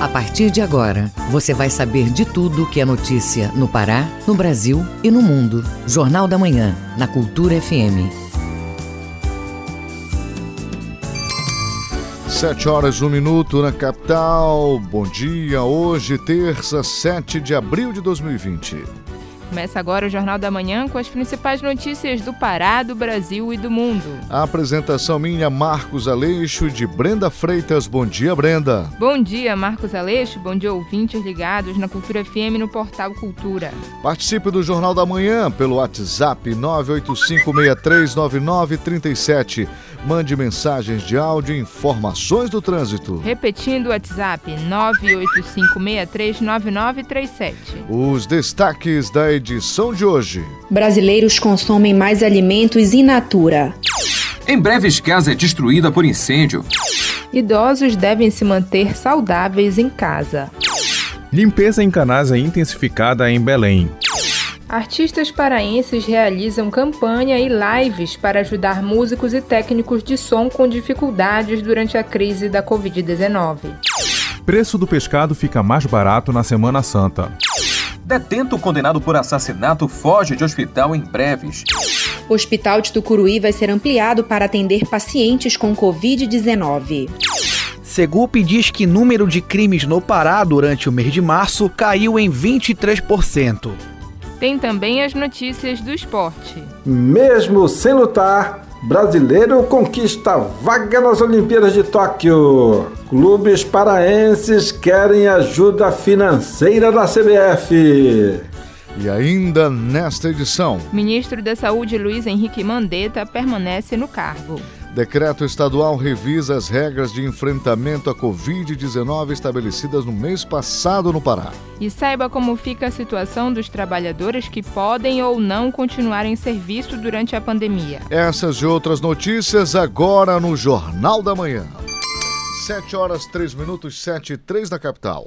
A partir de agora, você vai saber de tudo que é notícia no Pará, no Brasil e no mundo. Jornal da Manhã, na Cultura FM. 7h01 na capital. Bom dia, hoje, terça, 7 de abril de 2020. Começa agora o Jornal da Manhã com as principais notícias do Pará, do Brasil e do mundo. A apresentação minha, Marcos Aleixo e de Brenda Freitas. Bom dia, Brenda. Bom dia, Marcos Aleixo. Bom dia, ouvintes ligados na Cultura FM e no Portal Cultura. Participe do Jornal da Manhã pelo WhatsApp 985639937. Mande mensagens de áudio e informações do trânsito. Repetindo o WhatsApp 985639937. Os destaques da edição de hoje. Brasileiros consomem mais alimentos in natura. Em breves, casa é destruída por incêndio. Idosos devem se manter saudáveis em casa. Limpeza em canais é intensificada em Belém. Artistas paraenses realizam campanha e lives para ajudar músicos e técnicos de som com dificuldades durante a crise da Covid-19. Preço do pescado fica mais barato na Semana Santa. Detento condenado por assassinato foge de hospital em Breves. O hospital de Tucuruí vai ser ampliado para atender pacientes com Covid-19. SEGUP diz que número de crimes no Pará durante o mês de março caiu em 23%. Tem também as notícias do esporte. Mesmo sem lutar, brasileiro conquista vaga nas Olimpíadas de Tóquio. Clubes paraenses querem ajuda financeira da CBF. E ainda nesta edição, ministro da Saúde Luiz Henrique Mandetta permanece no cargo. Decreto estadual revisa as regras de enfrentamento à Covid-19 estabelecidas no mês passado no Pará. E saiba como fica a situação dos trabalhadores que podem ou não continuar em serviço durante a pandemia. Essas e outras notícias agora no Jornal da Manhã. 7h03, 7h03 da capital.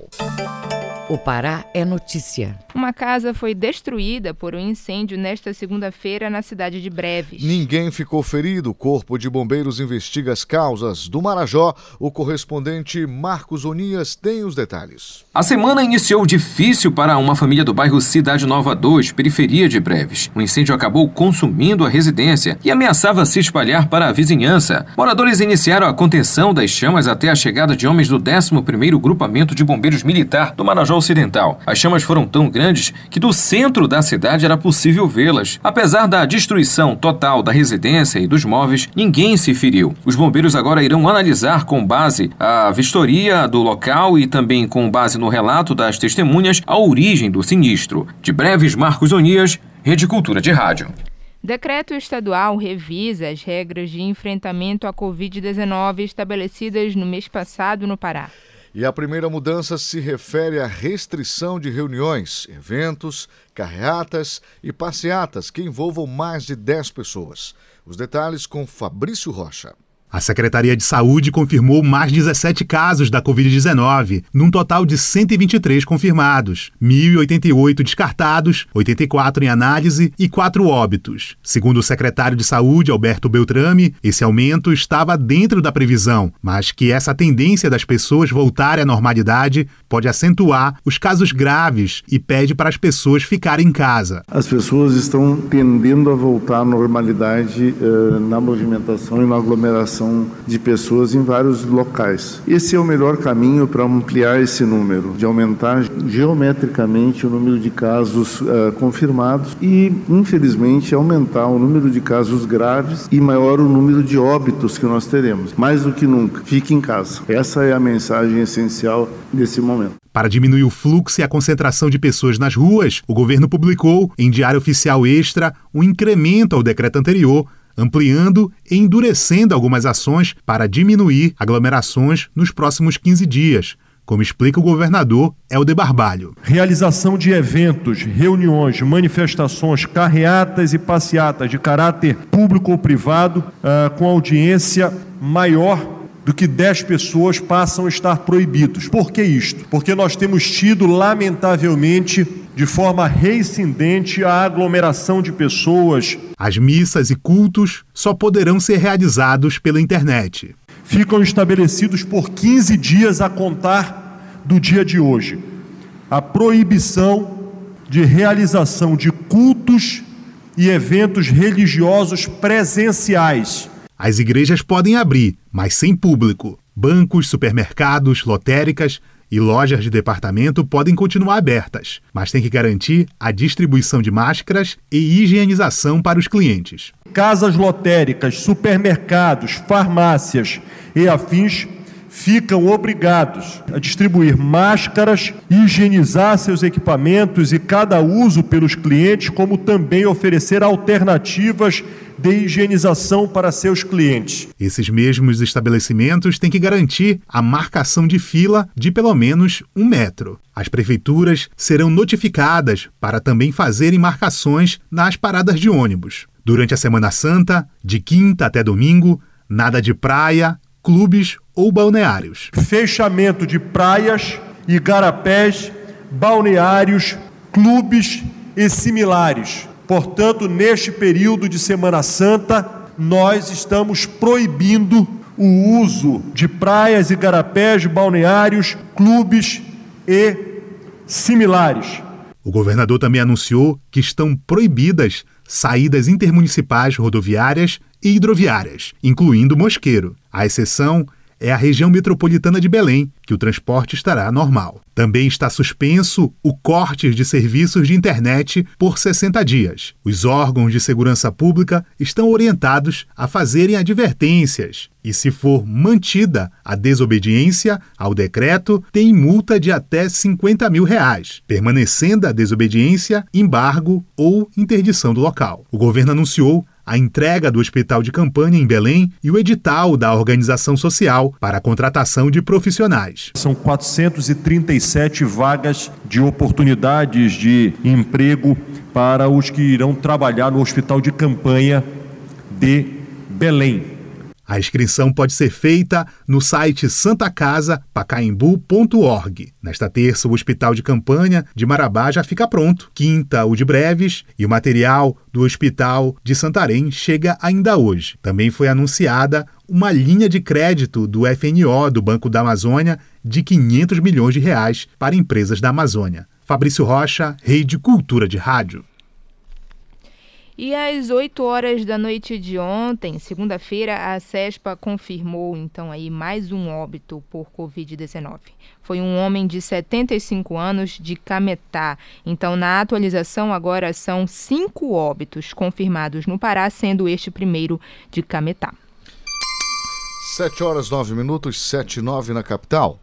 O Pará é notícia. Uma casa foi destruída por um incêndio nesta segunda-feira na cidade de Breves. Ninguém ficou ferido. O Corpo de Bombeiros investiga as causas. Do Marajó, o correspondente Marcos Onias tem os detalhes. A semana iniciou difícil para uma família do bairro Cidade Nova 2, periferia de Breves. O incêndio acabou consumindo a residência e ameaçava se espalhar para a vizinhança. Moradores iniciaram a contenção das chamas até a chegada de homens do 11º Grupamento de Bombeiros Militar do Marajó Ocidental. As chamas foram tão grandes que do centro da cidade era possível vê-las. Apesar da destruição total da residência e dos móveis, ninguém se feriu. Os bombeiros agora irão analisar com base a vistoria do local e também com base no relato das testemunhas a origem do sinistro. De Breves, Marcos Onias, Rede Cultura de Rádio. Decreto estadual revisa as regras de enfrentamento à Covid-19 estabelecidas no mês passado no Pará. E a primeira mudança se refere à restrição de reuniões, eventos, carreatas e passeatas que envolvam mais de 10 pessoas. Os detalhes com Fabrício Rocha. A Secretaria de Saúde confirmou mais 17 casos da Covid-19, num total de 123 confirmados, 1.088 descartados, 84 em análise e 4 óbitos. Segundo o secretário de Saúde, Alberto Beltrame, esse aumento estava dentro da previsão, mas que essa tendência das pessoas voltarem à normalidade pode acentuar os casos graves e pede para as pessoas ficarem em casa. As pessoas estão tendendo a voltar à normalidade na movimentação e na aglomeração de pessoas em vários locais. Esse é o melhor caminho para ampliar esse número, de aumentar geometricamente o número de casos confirmados e, infelizmente, aumentar o número de casos graves e maior o número de óbitos que nós teremos. Mais do que nunca, fique em casa. Essa é a mensagem essencial nesse momento. Para diminuir o fluxo e a concentração de pessoas nas ruas, o governo publicou, em Diário Oficial Extra, um incremento ao decreto anterior, ampliando e endurecendo algumas ações para diminuir aglomerações nos próximos 15 dias, como explica o governador Helder Barbalho. Realização de eventos, reuniões, manifestações, carreatas e passeatas de caráter público ou privado, com audiência maior do que 10 pessoas passam a estar proibidos. Por que isto? Porque nós temos tido, lamentavelmente, de forma reincidente, a aglomeração de pessoas. As missas e cultos só poderão ser realizados pela internet. Ficam estabelecidos por 15 dias a contar do dia de hoje, a proibição de realização de cultos e eventos religiosos presenciais. As igrejas podem abrir, mas sem público. Bancos, supermercados, lotéricas e lojas de departamento podem continuar abertas, mas tem que garantir a distribuição de máscaras e higienização para os clientes. Casas lotéricas, supermercados, farmácias e afins ficam obrigados a distribuir máscaras, higienizar seus equipamentos e cada uso pelos clientes, como também oferecer alternativas de higienização para seus clientes. Esses mesmos estabelecimentos têm que garantir a marcação de fila de pelo menos 1 metro. As prefeituras serão notificadas para também fazerem marcações nas paradas de ônibus. Durante a Semana Santa, de quinta até domingo, nada de praia, clubes ou balneários. Fechamento de praias, igarapés, balneários, clubes e similares. Portanto, neste período de Semana Santa, nós estamos proibindo o uso de praias, igarapés, balneários, clubes e similares. O governador também anunciou que estão proibidas saídas intermunicipais rodoviárias e hidroviárias, incluindo Mosqueiro. A exceção é a região metropolitana de Belém, que o transporte estará normal. Também está suspenso o corte de serviços de internet por 60 dias. Os órgãos de segurança pública estão orientados a fazerem advertências e, se for mantida a desobediência ao decreto, tem multa de até R$50 mil. Permanecendo a desobediência, embargo ou interdição do local. O governo anunciou a entrega do hospital de campanha em Belém e o edital da organização social para a contratação de profissionais. São 437 vagas de oportunidades de emprego para os que irão trabalhar no hospital de campanha de Belém. A inscrição pode ser feita no site santacasapacaembu.org. Nesta terça, o hospital de campanha de Marabá já fica pronto. Quinta, o de Breves, e o material do hospital de Santarém chega ainda hoje. Também foi anunciada uma linha de crédito do FNO, do Banco da Amazônia, de R$500 milhões para empresas da Amazônia. Fabrício Rocha, Rede Cultura de Rádio. E às 8 horas da noite de ontem, segunda-feira, a SESPA confirmou então aí mais um óbito por Covid-19. Foi um homem de 75 anos de Cametá. Então, na atualização, agora são 5 óbitos confirmados no Pará, sendo este primeiro de Cametá. 7h09, 7h09 na capital.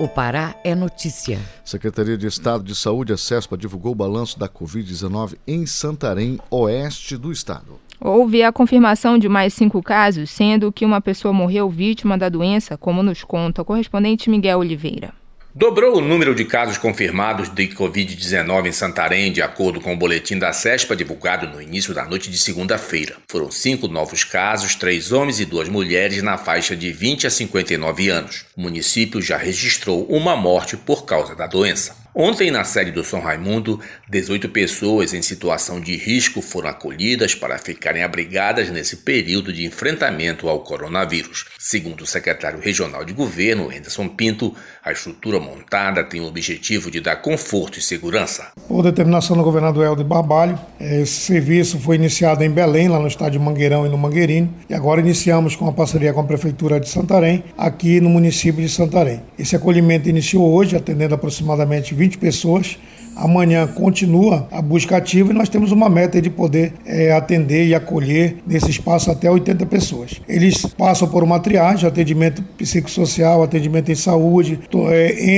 O Pará é notícia. Secretaria de Estado de Saúde, a SESPA, divulgou o balanço da Covid-19 em Santarém, oeste do estado. Houve a confirmação de mais 5 casos, sendo que uma pessoa morreu vítima da doença, como nos conta o correspondente Miguel Oliveira. Dobrou o número de casos confirmados de Covid-19 em Santarém, de acordo com o boletim da SESPA divulgado no início da noite de segunda-feira. Foram 5 novos casos, 3 homens e 2 mulheres na faixa de 20 a 59 anos. O município já registrou uma morte por causa da doença. Ontem, na sede do São Raimundo, 18 pessoas em situação de risco foram acolhidas para ficarem abrigadas nesse período de enfrentamento ao coronavírus. Segundo o secretário regional de governo, Henderson Pinto, a estrutura montada tem o objetivo de dar conforto e segurança. Por determinação do governador Helder Barbalho, esse serviço foi iniciado em Belém, lá no estado de Mangueirão e no Mangueirinho, e agora iniciamos com a parceria com a Prefeitura de Santarém, aqui no município de Santarém. Esse acolhimento iniciou hoje, atendendo aproximadamente 20 pessoas. Amanhã continua a busca ativa e nós temos uma meta de poder atender e acolher nesse espaço até 80 pessoas. Eles passam por uma triagem, atendimento psicossocial, atendimento em saúde,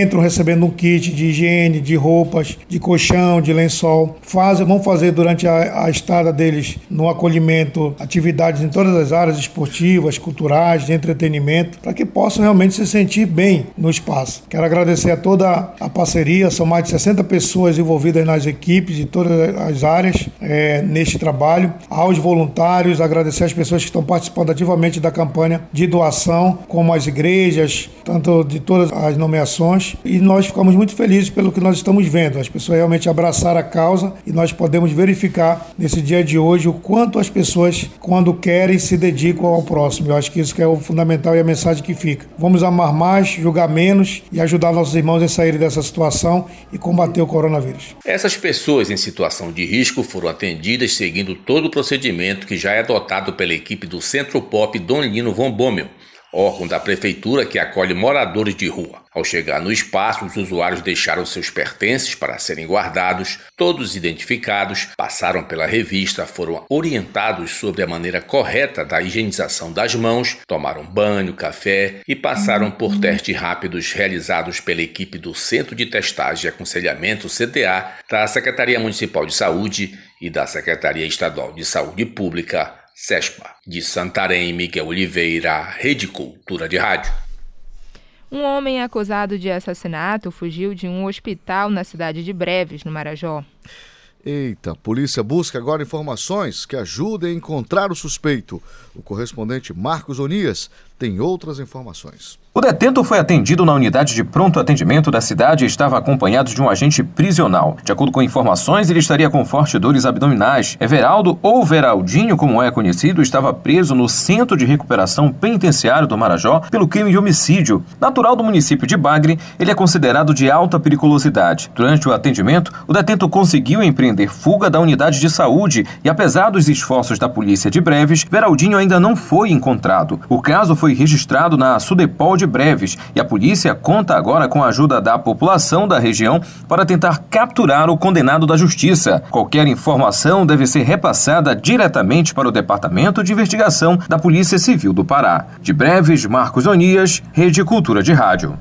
entram recebendo um kit de higiene, de roupas, de colchão, de lençol. Vão fazer durante a estada deles no acolhimento atividades em todas as áreas esportivas, culturais, de entretenimento, para que possam realmente se sentir bem no espaço. Quero agradecer a toda a parceria, são mais de 60 pessoas envolvidas nas equipes de todas as áreas neste trabalho, aos voluntários, agradecer às pessoas que estão participando ativamente da campanha de doação, como as igrejas, tanto de todas as nomeações, e nós ficamos muito felizes pelo que nós estamos vendo. As pessoas realmente abraçaram a causa e nós podemos verificar nesse dia de hoje o quanto as pessoas, quando querem, se dedicam ao próximo. Eu acho que isso que é o fundamental e a mensagem que fica. Vamos amar mais, julgar menos e ajudar nossos irmãos a saírem dessa situação e combater o coronavírus. Essas pessoas em situação de risco foram atendidas seguindo todo o procedimento que já é adotado pela equipe do Centro Pop Dom Lino von Bommel, órgão da prefeitura que acolhe moradores de rua. Ao chegar no espaço, os usuários deixaram seus pertences para serem guardados, todos identificados, passaram pela revista, foram orientados sobre a maneira correta da higienização das mãos, tomaram banho, café e passaram por testes rápidos realizados pela equipe do Centro de Testagem e Aconselhamento, CTA, da Secretaria Municipal de Saúde e da Secretaria Estadual de Saúde Pública, SESPA. De Santarém, Miguel Oliveira, Rede Cultura de Rádio. Um homem acusado de assassinato fugiu de um hospital na cidade de Breves, no Marajó. Eita, a polícia busca agora informações que ajudem a encontrar o suspeito. O correspondente Marcos Onias tem outras informações. O detento foi atendido na unidade de pronto atendimento da cidade e estava acompanhado de um agente prisional. De acordo com informações, ele estaria com fortes dores abdominais. Everaldo, ou Veraldinho, como é conhecido, estava preso no Centro de Recuperação Penitenciário do Marajó pelo crime de homicídio. Natural do município de Bagre, ele é considerado de alta periculosidade. Durante o atendimento, o detento conseguiu empreender fuga da unidade de saúde e, apesar dos esforços da polícia de Breves, Veraldinho ainda não foi encontrado. O caso foi registrado na Sudepol de Breves e a polícia conta agora com a ajuda da população da região para tentar capturar o condenado da justiça. Qualquer informação deve ser repassada diretamente para o Departamento de Investigação da Polícia Civil do Pará. De Breves, Marcos Onias, Rede Cultura de Rádio.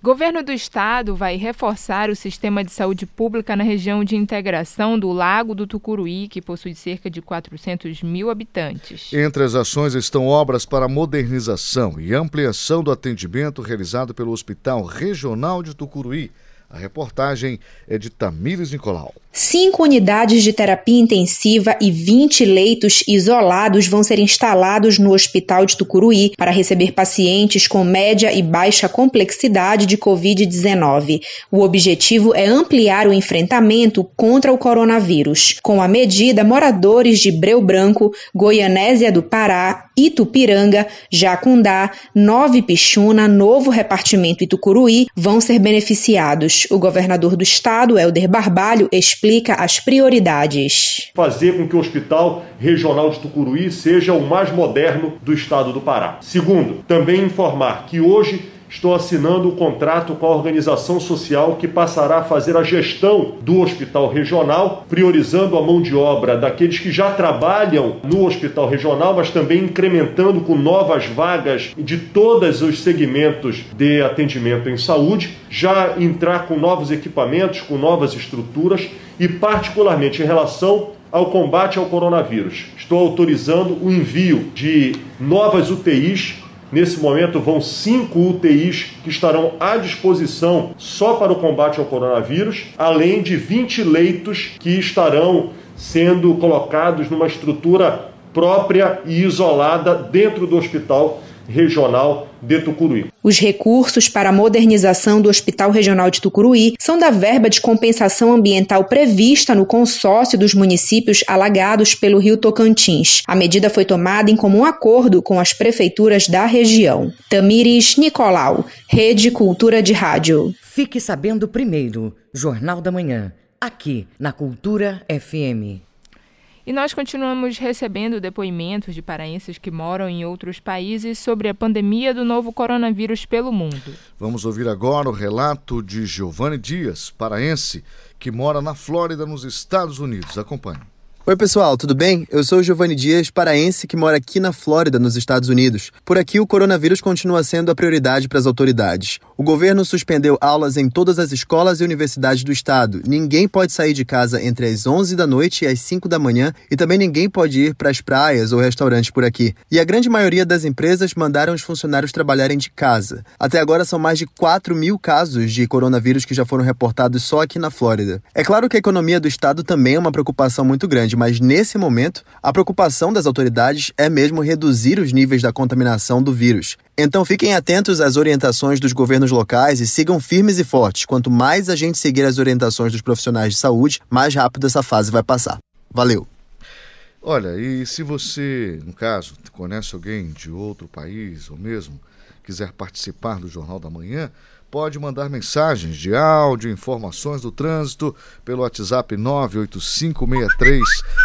Governo do Estado vai reforçar o sistema de saúde pública na região de integração do Lago do Tucuruí, que possui cerca de 400 mil habitantes. Entre as ações estão obras para modernização e ampliação do atendimento realizado pelo Hospital Regional de Tucuruí. A reportagem é de Tamires Nicolau. 5 unidades de terapia intensiva e 20 leitos isolados vão ser instalados no Hospital de Tucuruí para receber pacientes com média e baixa complexidade de Covid-19. O objetivo é ampliar o enfrentamento contra o coronavírus. Com a medida, moradores de Breu Branco, Goianésia do Pará, Itupiranga, Jacundá, Nova Pixuna, Novo Repartimento e Tucuruí vão ser beneficiados. O governador do estado, Helder Barbalho, explica as prioridades. Fazer com que o Hospital Regional de Tucuruí seja o mais moderno do estado do Pará. Segundo, também informar que hoje estou assinando um contrato com a organização social que passará a fazer a gestão do hospital regional, priorizando a mão de obra daqueles que já trabalham no hospital regional, mas também incrementando com novas vagas de todos os segmentos de atendimento em saúde, já entrar com novos equipamentos, com novas estruturas e particularmente em relação ao combate ao coronavírus. Estou autorizando o envio de novas UTIs. Nesse momento vão 5 UTIs que estarão à disposição só para o combate ao coronavírus, além de 20 leitos que estarão sendo colocados numa estrutura própria e isolada dentro do Hospital Regional de Tucuruí. Os recursos para a modernização do Hospital Regional de Tucuruí são da verba de compensação ambiental prevista no consórcio dos municípios alagados pelo Rio Tocantins. A medida foi tomada em comum acordo com as prefeituras da região. Tamires Nicolau, Rede Cultura de Rádio. Fique sabendo primeiro, Jornal da Manhã, aqui na Cultura FM. E nós continuamos recebendo depoimentos de paraenses que moram em outros países sobre a pandemia do novo coronavírus pelo mundo. Vamos ouvir agora o relato de Giovanni Dias, paraense, que mora na Flórida, nos Estados Unidos. Acompanhe. Oi pessoal, tudo bem? Eu sou o Giovanni Dias, paraense que mora aqui na Flórida, nos Estados Unidos. Por aqui o coronavírus continua sendo a prioridade para as autoridades. O governo suspendeu aulas em todas as escolas e universidades do estado. Ninguém pode sair de casa entre as 11 da noite e as 5 da manhã e também ninguém pode ir para as praias ou restaurantes por aqui. E a grande maioria das empresas mandaram os funcionários trabalharem de casa. Até agora são mais de 4 mil casos de coronavírus que já foram reportados só aqui na Flórida. É claro que a economia do estado também é uma preocupação muito grande, mas nesse momento, a preocupação das autoridades é mesmo reduzir os níveis da contaminação do vírus. Então fiquem atentos às orientações dos governos locais e sigam firmes e fortes. Quanto mais a gente seguir as orientações dos profissionais de saúde, mais rápido essa fase vai passar. Valeu! Olha, e se você, no caso, conhece alguém de outro país ou mesmo quiser participar do Jornal da Manhã, pode mandar mensagens de áudio, informações do trânsito pelo WhatsApp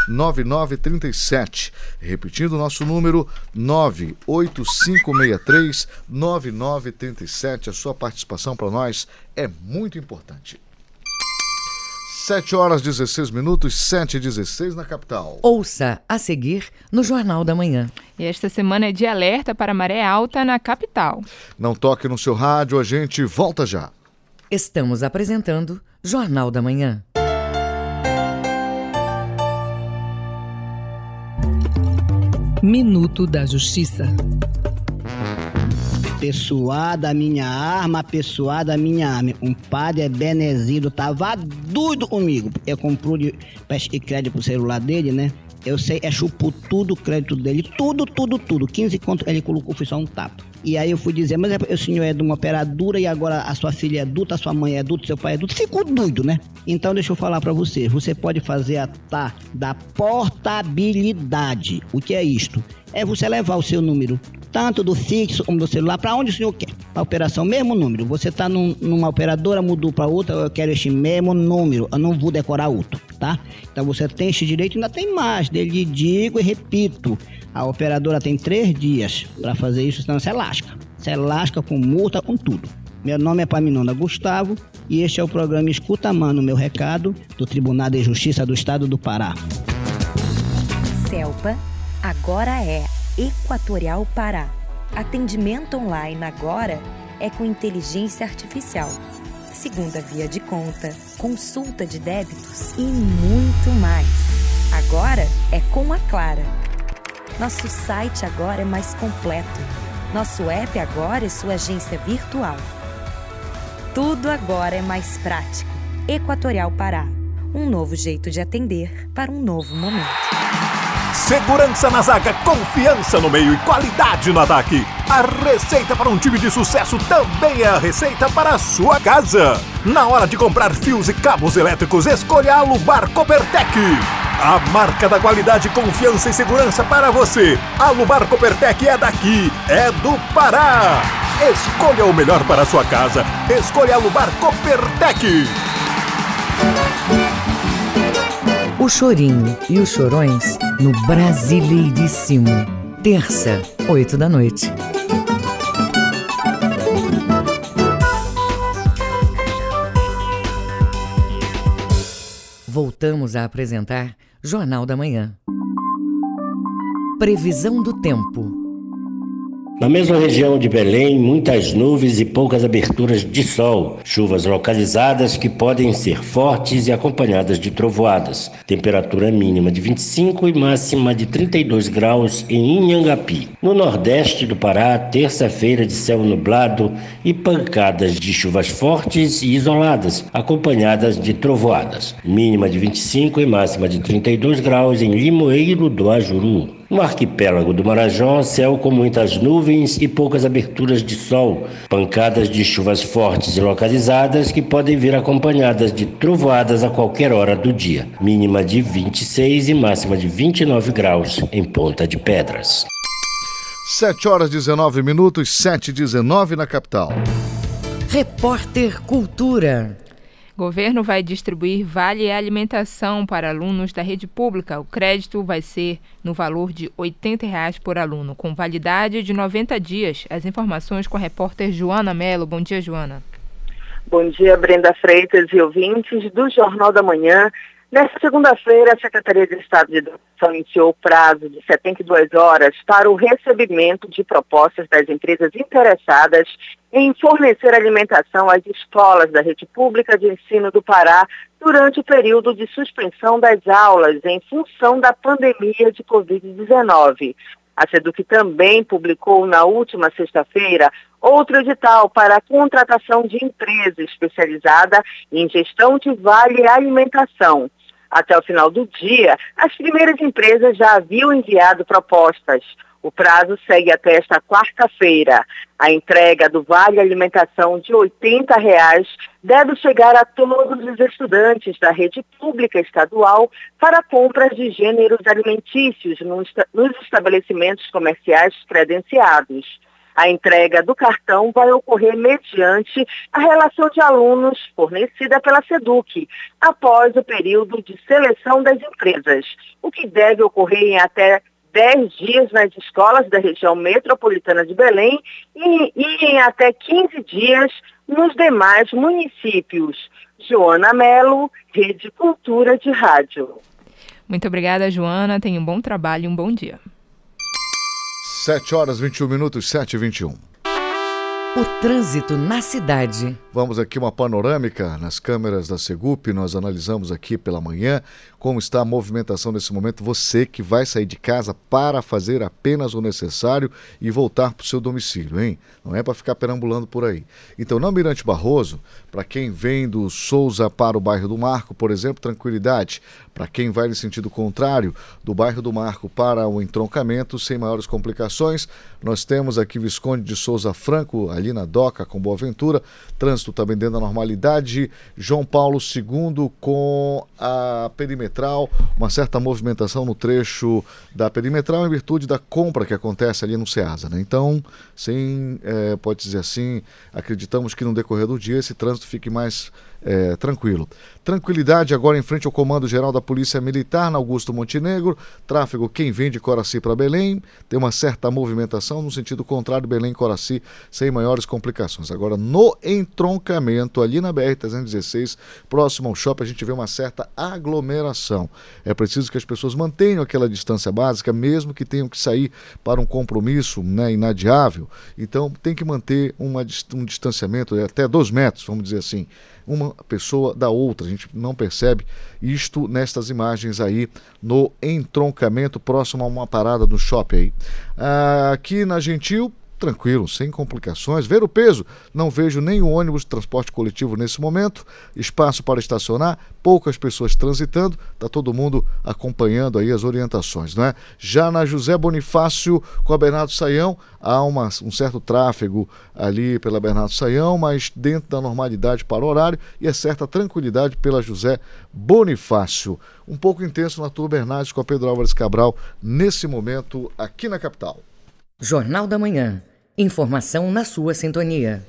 985639937. Repetindo o nosso número, 985639937. A sua participação para nós é muito importante. 7h16, 7h16 na capital. Ouça a seguir no Jornal da Manhã. E esta semana é de alerta para maré alta na capital. Não toque no seu rádio, a gente volta já. Estamos apresentando Jornal da Manhã. Minuto da Justiça. Pessoal da minha arma, pessoal da minha arma. Um padre é Benezido, tava doido comigo. Eu comprou de crédito pro celular dele, né? Eu sei, é chupou tudo o crédito dele, tudo. 15 conto, ele colocou, foi só um tapa. E aí eu fui dizer, mas o senhor é de uma operadora e agora a sua filha é adulta, a sua mãe é adulta, seu pai é adulto. Ficou doido, né? Então deixa eu falar pra você. Você pode fazer a tá da portabilidade. O que é isto? É você levar o seu número, tanto do fixo como do celular, para onde o senhor quer. Para a operação, mesmo número. Você está numa operadora, mudou para outra, eu quero este mesmo número, eu não vou decorar outro, tá? Então você tem este direito, ainda tem mais, lhe digo e repito, a operadora tem 3 dias para fazer isso, senão se lasca com multa, com tudo. Meu nome é Paminonda Gustavo e este é o programa Escuta Mano, meu recado, do Tribunal de Justiça do Estado do Pará. CELPA agora é Equatorial Pará. Atendimento online agora é com inteligência artificial, segunda via de conta, consulta de débitos e muito mais. Agora é com a Clara. Nosso site agora é mais completo. Nosso app agora é sua agência virtual. Tudo agora é mais prático. Equatorial Pará. Um novo jeito de atender para um novo momento. Segurança na zaga, confiança no meio e qualidade no ataque. A receita para um time de sucesso também é a receita para a sua casa. Na hora de comprar fios e cabos elétricos, escolha Alubar Coopertec. A marca da qualidade, confiança e segurança para você. Alubar Coopertec é daqui, é do Pará. Escolha o melhor para a sua casa. Escolha Alubar Coopertec. O Chorinho e os Chorões no Brasileiríssimo. Terça, 20h. Voltamos a apresentar Jornal da Manhã. Previsão do tempo. Na mesma região de Belém, muitas nuvens e poucas aberturas de sol. Chuvas localizadas que podem ser fortes e acompanhadas de trovoadas. Temperatura mínima de 25 e máxima de 32 graus em Inhangapi. No nordeste do Pará, terça-feira de céu nublado e pancadas de chuvas fortes e isoladas, acompanhadas de trovoadas. Mínima de 25 e máxima de 32 graus em Limoeiro do Ajuru. No arquipélago do Marajó, céu com muitas nuvens e poucas aberturas de sol, pancadas de chuvas fortes e localizadas que podem vir acompanhadas de trovoadas a qualquer hora do dia. Mínima de 26 e máxima de 29 graus em Ponta de Pedras. 7h19, 7h19 na capital. Repórter Cultura. Governo vai distribuir vale alimentação para alunos da rede pública. O crédito vai ser no valor de R$ 80 por aluno, com validade de 90 dias. As informações com a repórter Joana Mello. Bom dia, Joana. Bom dia, Brenda Freitas e ouvintes do Jornal da Manhã. Nesta segunda-feira, a Secretaria de Estado de Educação iniciou o prazo de 72 horas para o recebimento de propostas das empresas interessadas em fornecer alimentação às escolas da rede pública de ensino do Pará durante o período de suspensão das aulas em função da pandemia de Covid-19. A SEDUC também publicou na última sexta-feira outro edital para a contratação de empresa especializada em gestão de vale alimentação. Até o final do dia, as primeiras empresas já haviam enviado propostas. O prazo segue até esta quarta-feira. A entrega do Vale Alimentação de R$ 80 deve chegar a todos os estudantes da rede pública estadual para compras de gêneros alimentícios nos estabelecimentos comerciais credenciados. A entrega do cartão vai ocorrer mediante a relação de alunos fornecida pela SEDUC, após o período de seleção das empresas, o que deve ocorrer em até 10 dias nas escolas da região metropolitana de Belém e em até 15 dias nos demais municípios. Joana Mello, Rede Cultura de Rádio. Muito obrigada, Joana. Tenha um bom trabalho e um bom dia. 7 horas 21 minutos, 7h21. O trânsito na cidade. Vamos aqui uma panorâmica nas câmeras da SEGUP. Nós analisamos aqui pela manhã como está a movimentação nesse momento. Você que vai sair de casa para fazer apenas o necessário e voltar para o seu domicílio, hein? Não é para ficar perambulando por aí. Então, na Mirante Barroso, para quem vem do Souza para o bairro do Marco, por exemplo, tranquilidade. Para quem vai no sentido contrário, do bairro do Marco para o entroncamento, sem maiores complicações. Nós temos aqui Visconde de Souza Franco, ali na Doca, com Boa Ventura. Trânsito também dentro da normalidade. João Paulo II com a Perimetral, uma certa movimentação no trecho da Perimetral em virtude da compra que acontece ali no Ceasa, né? Então, sim, pode dizer assim, acreditamos que no decorrer do dia esse trânsito fique mais tranquilo. Tranquilidade agora em frente ao Comando Geral da Polícia Militar, na Augusto Montenegro. Tráfego quem vem de Coraci para Belém, tem uma certa movimentação no sentido contrário, Belém-Coraci, sem maiores complicações. Agora, no entroncamento, ali na BR-316, próximo ao shopping, a gente vê uma certa aglomeração. É preciso que as pessoas mantenham aquela distância básica, mesmo que tenham que sair para um compromisso, né, inadiável. Então, tem que manter um distanciamento de até 2 metros, vamos dizer assim, uma pessoa da outra. A gente não percebe isto nestas imagens aí no entroncamento próximo a uma parada do shopping aí. Aqui na Gentil, tranquilo, sem complicações. Ver o peso, não vejo nenhum ônibus de transporte coletivo nesse momento. Espaço para estacionar, poucas pessoas transitando, está todo mundo acompanhando aí as orientações, não é? Já na José Bonifácio com a Bernardo Saião, há um certo tráfego ali pela Bernardo Saião, mas dentro da normalidade para o horário e é certa tranquilidade pela José Bonifácio. Um pouco intenso na Arthur Bernardes com a Pedro Álvares Cabral nesse momento aqui na capital. Jornal da Manhã. Informação na sua sintonia.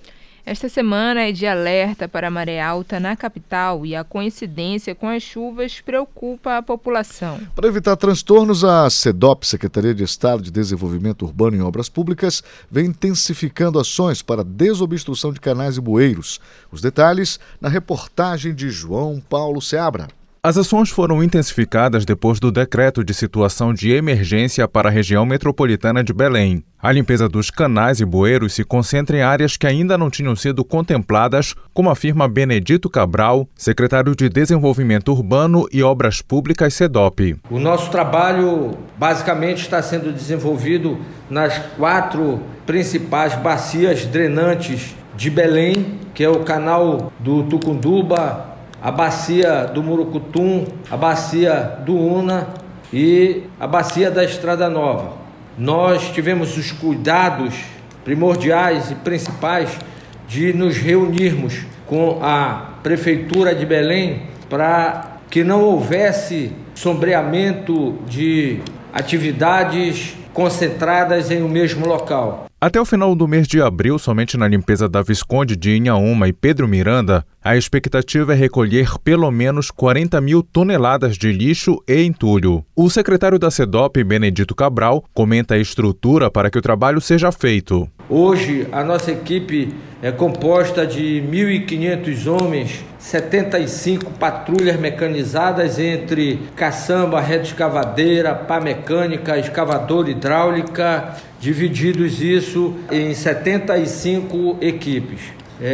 Esta semana é de alerta para a maré alta na capital e a coincidência com as chuvas preocupa a população. Para evitar transtornos, a CEDOP, Secretaria de Estado de Desenvolvimento Urbano e Obras Públicas, vem intensificando ações para desobstrução de canais e bueiros. Os detalhes na reportagem de João Paulo Seabra. As ações foram intensificadas depois do decreto de situação de emergência para a região metropolitana de Belém. A limpeza dos canais e bueiros se concentra em áreas que ainda não tinham sido contempladas, como afirma Benedito Cabral, secretário de Desenvolvimento Urbano e Obras Públicas, SEDOP. O nosso trabalho basicamente está sendo desenvolvido nas 4 principais bacias drenantes de Belém, que é o canal do Tucunduba, a bacia do Murucutum, a bacia do Una e a bacia da Estrada Nova. Nós tivemos os cuidados primordiais e principais de nos reunirmos com a Prefeitura de Belém para que não houvesse sombreamento de atividades concentradas em um mesmo local. Até o final do mês de abril, somente na limpeza da Visconde de Inhaúma e Pedro Miranda, a expectativa é recolher pelo menos 40 mil toneladas de lixo e entulho. O secretário da SEDOP, Benedito Cabral, comenta a estrutura para que o trabalho seja feito. Hoje, a nossa equipe é composta de 1.500 homens, 75 patrulhas mecanizadas entre caçamba, retroescavadeira, pá mecânica, escavadora hidráulica, divididos isso em 75 equipes.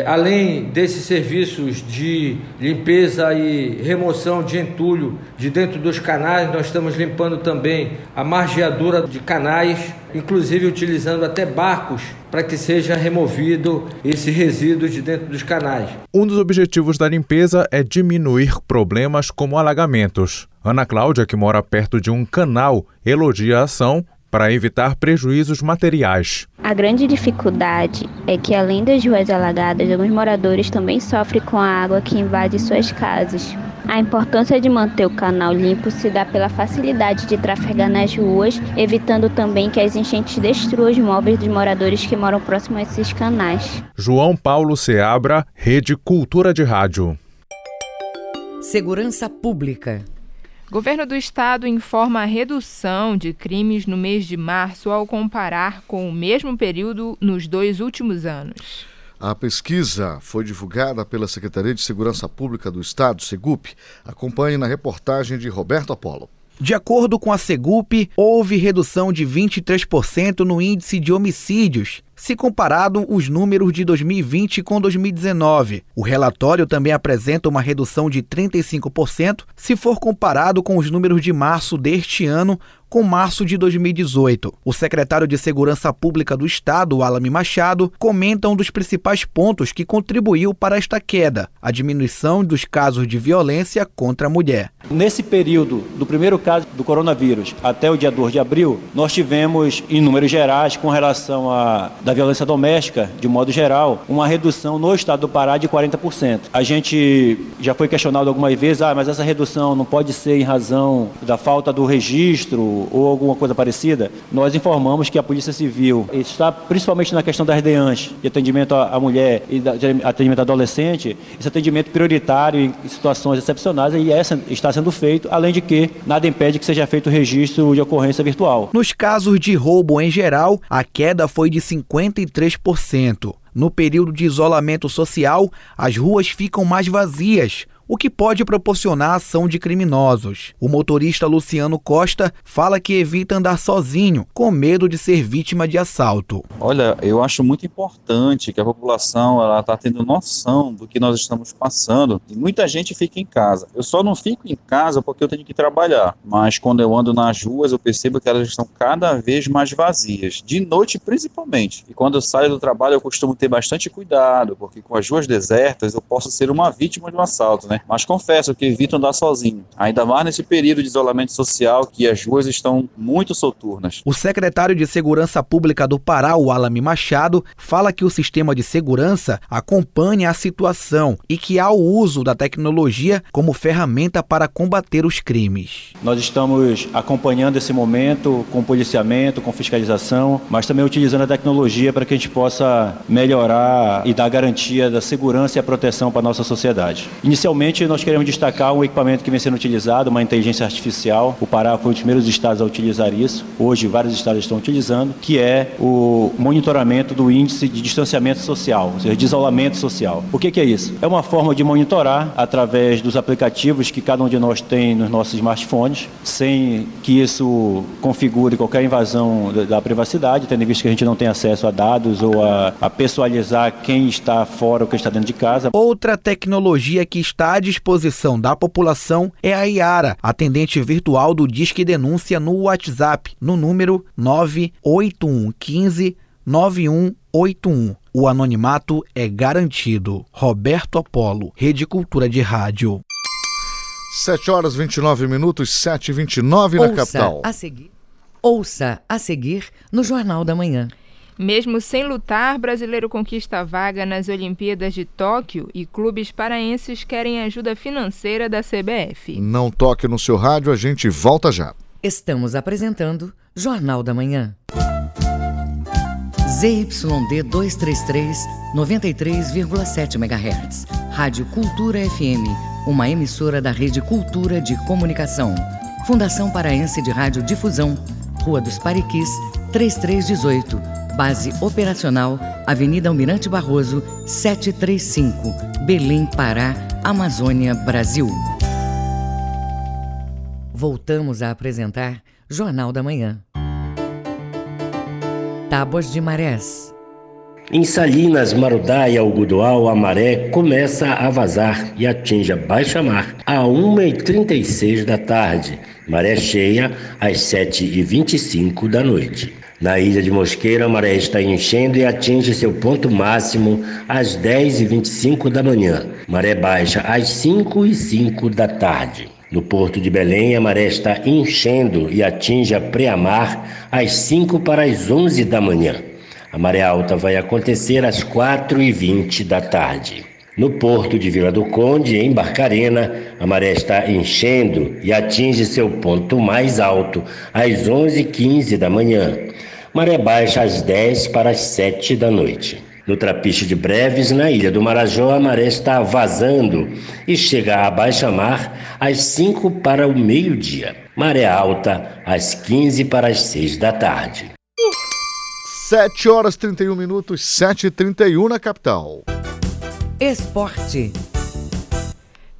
Além desses serviços de limpeza e remoção de entulho de dentro dos canais, nós estamos limpando também a margeadura de canais, inclusive utilizando até barcos para que seja removido esse resíduo de dentro dos canais. Um dos objetivos da limpeza é diminuir problemas como alagamentos. Ana Cláudia, que mora perto de um canal, elogia a ação para evitar prejuízos materiais. A grande dificuldade é que, além das ruas alagadas, alguns moradores também sofrem com a água que invade suas casas. A importância de manter o canal limpo se dá pela facilidade de trafegar nas ruas, evitando também que as enchentes destruam os móveis dos moradores que moram próximo a esses canais. João Paulo Seabra, Rede Cultura de Rádio. Segurança Pública. Governo do Estado informa a redução de crimes no mês de março ao comparar com o mesmo período nos 2 últimos anos. A pesquisa foi divulgada pela Secretaria de Segurança Pública do Estado, SEGUP. Acompanhe na reportagem de Roberto Apollo. De acordo com a SEGUP, houve redução de 23% no índice de homicídios, se comparado os números de 2020 com 2019. O relatório também apresenta uma redução de 35% se for comparado com os números de março deste ano com março de 2018. O secretário de Segurança Pública do Estado, Alame Machado, comenta um dos principais pontos que contribuiu para esta queda, a diminuição dos casos de violência contra a mulher. Nesse período do primeiro caso do coronavírus até o dia 2 de abril, nós tivemos, em números gerais, com relação da violência doméstica, de modo geral, uma redução no estado do Pará de 40%. A gente já foi questionado algumas vezes, mas essa redução não pode ser em razão da falta do registro ou alguma coisa parecida. Nós informamos que a Polícia Civil está, principalmente na questão das DEANs, de atendimento à mulher e atendimento à adolescente, esse atendimento prioritário em situações excepcionais, e essa está sendo feito, além de que nada impede que seja feito o registro de ocorrência virtual. Nos casos de roubo em geral, a queda foi de 53%. No período de isolamento social, as ruas ficam mais vazias, o que pode proporcionar a ação de criminosos. O motorista Luciano Costa fala que evita andar sozinho, com medo de ser vítima de assalto. Olha, eu acho muito importante que a população está tendo noção do que nós estamos passando. E muita gente fica em casa. Eu só não fico em casa porque eu tenho que trabalhar. Mas quando eu ando nas ruas, eu percebo que elas estão cada vez mais vazias, de noite principalmente. E quando eu saio do trabalho, eu costumo ter bastante cuidado, porque com as ruas desertas, eu posso ser uma vítima de um assalto, né? Mas confesso que evito andar sozinho, ainda mais nesse período de isolamento social que as ruas estão muito soturnas. O secretário de Segurança Pública do Pará, o Alame Machado, fala que o sistema de segurança acompanha a situação e que há o uso da tecnologia como ferramenta para combater os crimes. Nós estamos acompanhando esse momento com policiamento, com fiscalização, mas também utilizando a tecnologia para que a gente possa melhorar e dar garantia da segurança e a proteção para a nossa sociedade. Inicialmente, nós queremos destacar um equipamento que vem sendo utilizado, uma inteligência artificial. O Pará foi um dos primeiros estados a utilizar isso. Hoje, vários estados estão utilizando, que é o monitoramento do índice de distanciamento social, ou seja, de isolamento social. O que é isso? É uma forma de monitorar através dos aplicativos que cada um de nós tem nos nossos smartphones, sem que isso configure qualquer invasão da privacidade, tendo em vista que a gente não tem acesso a dados ou a pessoalizar quem está fora ou quem está dentro de casa. Outra tecnologia que está à disposição da população é a Iara, atendente virtual do Disque Denúncia no WhatsApp, no número 98115-9181. O anonimato é garantido. Roberto Apollo, Rede Cultura de Rádio. 7h29, 7h29 na capital. Ouça a seguir no Jornal da Manhã. Mesmo sem lutar, brasileiro conquista a vaga nas Olimpíadas de Tóquio e clubes paraenses querem ajuda financeira da CBF. Não toque no seu rádio, a gente volta já. Estamos apresentando Jornal da Manhã. ZYD 233, 93,7 MHz. Rádio Cultura FM, uma emissora da Rede Cultura de Comunicação. Fundação Paraense de Radiodifusão, Rua dos Pariquis, 3318. Base operacional, Avenida Almirante Barroso, 735, Belém, Pará, Amazônia, Brasil. Voltamos a apresentar Jornal da Manhã. Tábuas de Marés. Em Salinas, Marudá e Algodoal, a maré começa a vazar e atinge a baixa mar a 1h36 da tarde. Maré cheia às 7h25 da noite. Na Ilha de Mosqueira, a maré está enchendo e atinge seu ponto máximo às 10h25 da manhã. Maré baixa às 5h05 da tarde. No Porto de Belém, a maré está enchendo e atinge a pré-mar às 11h da manhã. A maré alta vai acontecer às 4h20 da tarde. No Porto de Vila do Conde, em Barcarena, a maré está enchendo e atinge seu ponto mais alto às 11h15 da manhã. Maré baixa às 6h50 da noite. No Trapiche de Breves, na Ilha do Marajó, a maré está vazando e chega à baixa mar às 5h. Maré alta às 5h da tarde. 7h31, 7h31 na capital. Esporte.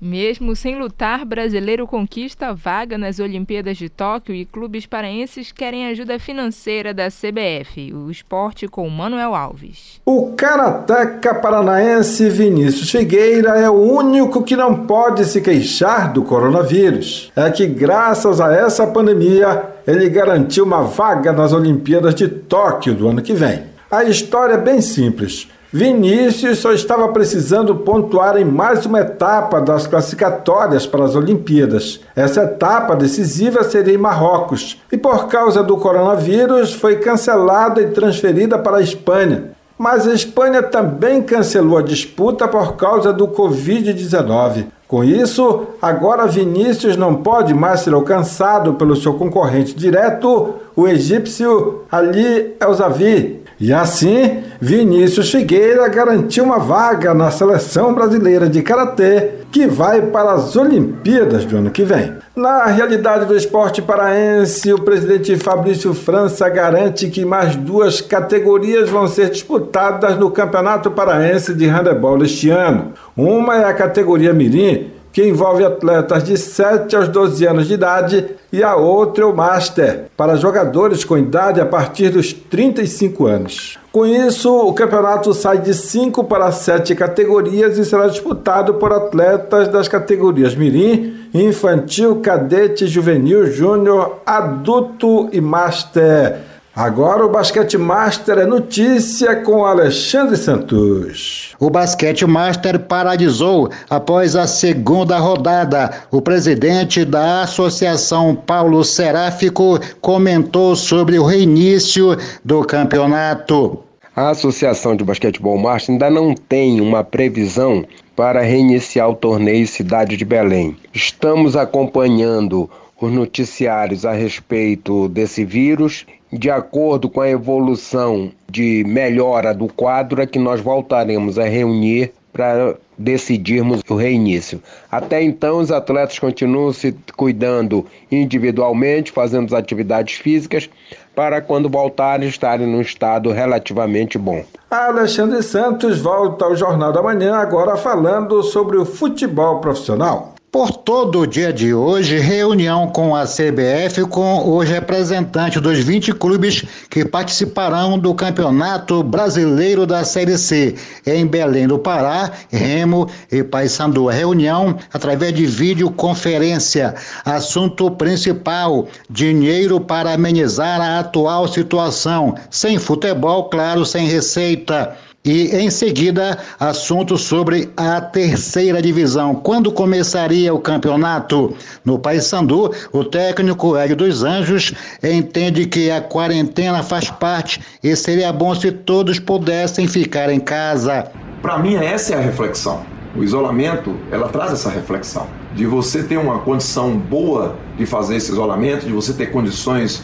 Mesmo sem lutar, brasileiro conquista a vaga nas Olimpíadas de Tóquio e clubes paraenses querem ajuda financeira da CBF. O esporte com Manuel Alves. O karateca paranaense Vinícius Figueira é o único que não pode se queixar do coronavírus. É que graças a essa pandemia, ele garantiu uma vaga nas Olimpíadas de Tóquio do ano que vem. A história é bem simples. Vinícius só estava precisando pontuar em mais uma etapa das classificatórias para as Olimpíadas. Essa etapa decisiva seria em Marrocos e, por causa do coronavírus, foi cancelada e transferida para a Espanha. Mas a Espanha também cancelou a disputa por causa do Covid-19. Com isso, agora Vinícius não pode mais ser alcançado pelo seu concorrente direto, o egípcio Ali Elzavi. E assim, Vinícius Figueira garantiu uma vaga na seleção brasileira de karatê, que vai para as Olimpíadas do ano que vem. Na realidade do esporte paraense, o presidente Fabrício França garante que mais 2 categorias vão ser disputadas no Campeonato Paraense de Handebol este ano. Uma é a categoria mirim, que envolve atletas de 7 aos 12 anos de idade, e a outra é o Master, para jogadores com idade a partir dos 35 anos. Com isso, o campeonato sai de 5 para 7 categorias e será disputado por atletas das categorias mirim, infantil, cadete, juvenil, júnior, adulto e Master. Agora o Basquete Master é notícia com Alexandre Santos. O Basquete Master paralisou após a segunda rodada. O presidente da associação, Paulo Seráfico, comentou sobre o reinício do campeonato. A Associação de Basquetebol Master ainda não tem uma previsão para reiniciar o torneio Cidade de Belém. Estamos acompanhando os noticiários a respeito desse vírus. De acordo com a evolução de melhora do quadro, é que nós voltaremos a reunir para decidirmos o reinício. Até então, os atletas continuam se cuidando individualmente, fazendo as atividades físicas, para quando voltarem estarem num estado relativamente bom. Alexandre Santos volta ao Jornal da Manhã, agora falando sobre o futebol profissional. Por todo o dia de hoje, reunião com a CBF com os representantes dos 20 clubes que participarão do Campeonato Brasileiro da Série C em Belém do Pará, Remo e Paysandu. Reunião através de videoconferência. Assunto principal: dinheiro para amenizar a atual situação. Sem futebol, claro, sem receita. E, em seguida, assunto sobre a terceira divisão. Quando começaria o campeonato? No Paysandu, o técnico Hélio dos Anjos entende que a quarentena faz parte e seria bom se todos pudessem ficar em casa. Para mim, essa é a reflexão. O isolamento, ela traz essa reflexão. De você ter uma condição boa de fazer esse isolamento, de você ter condições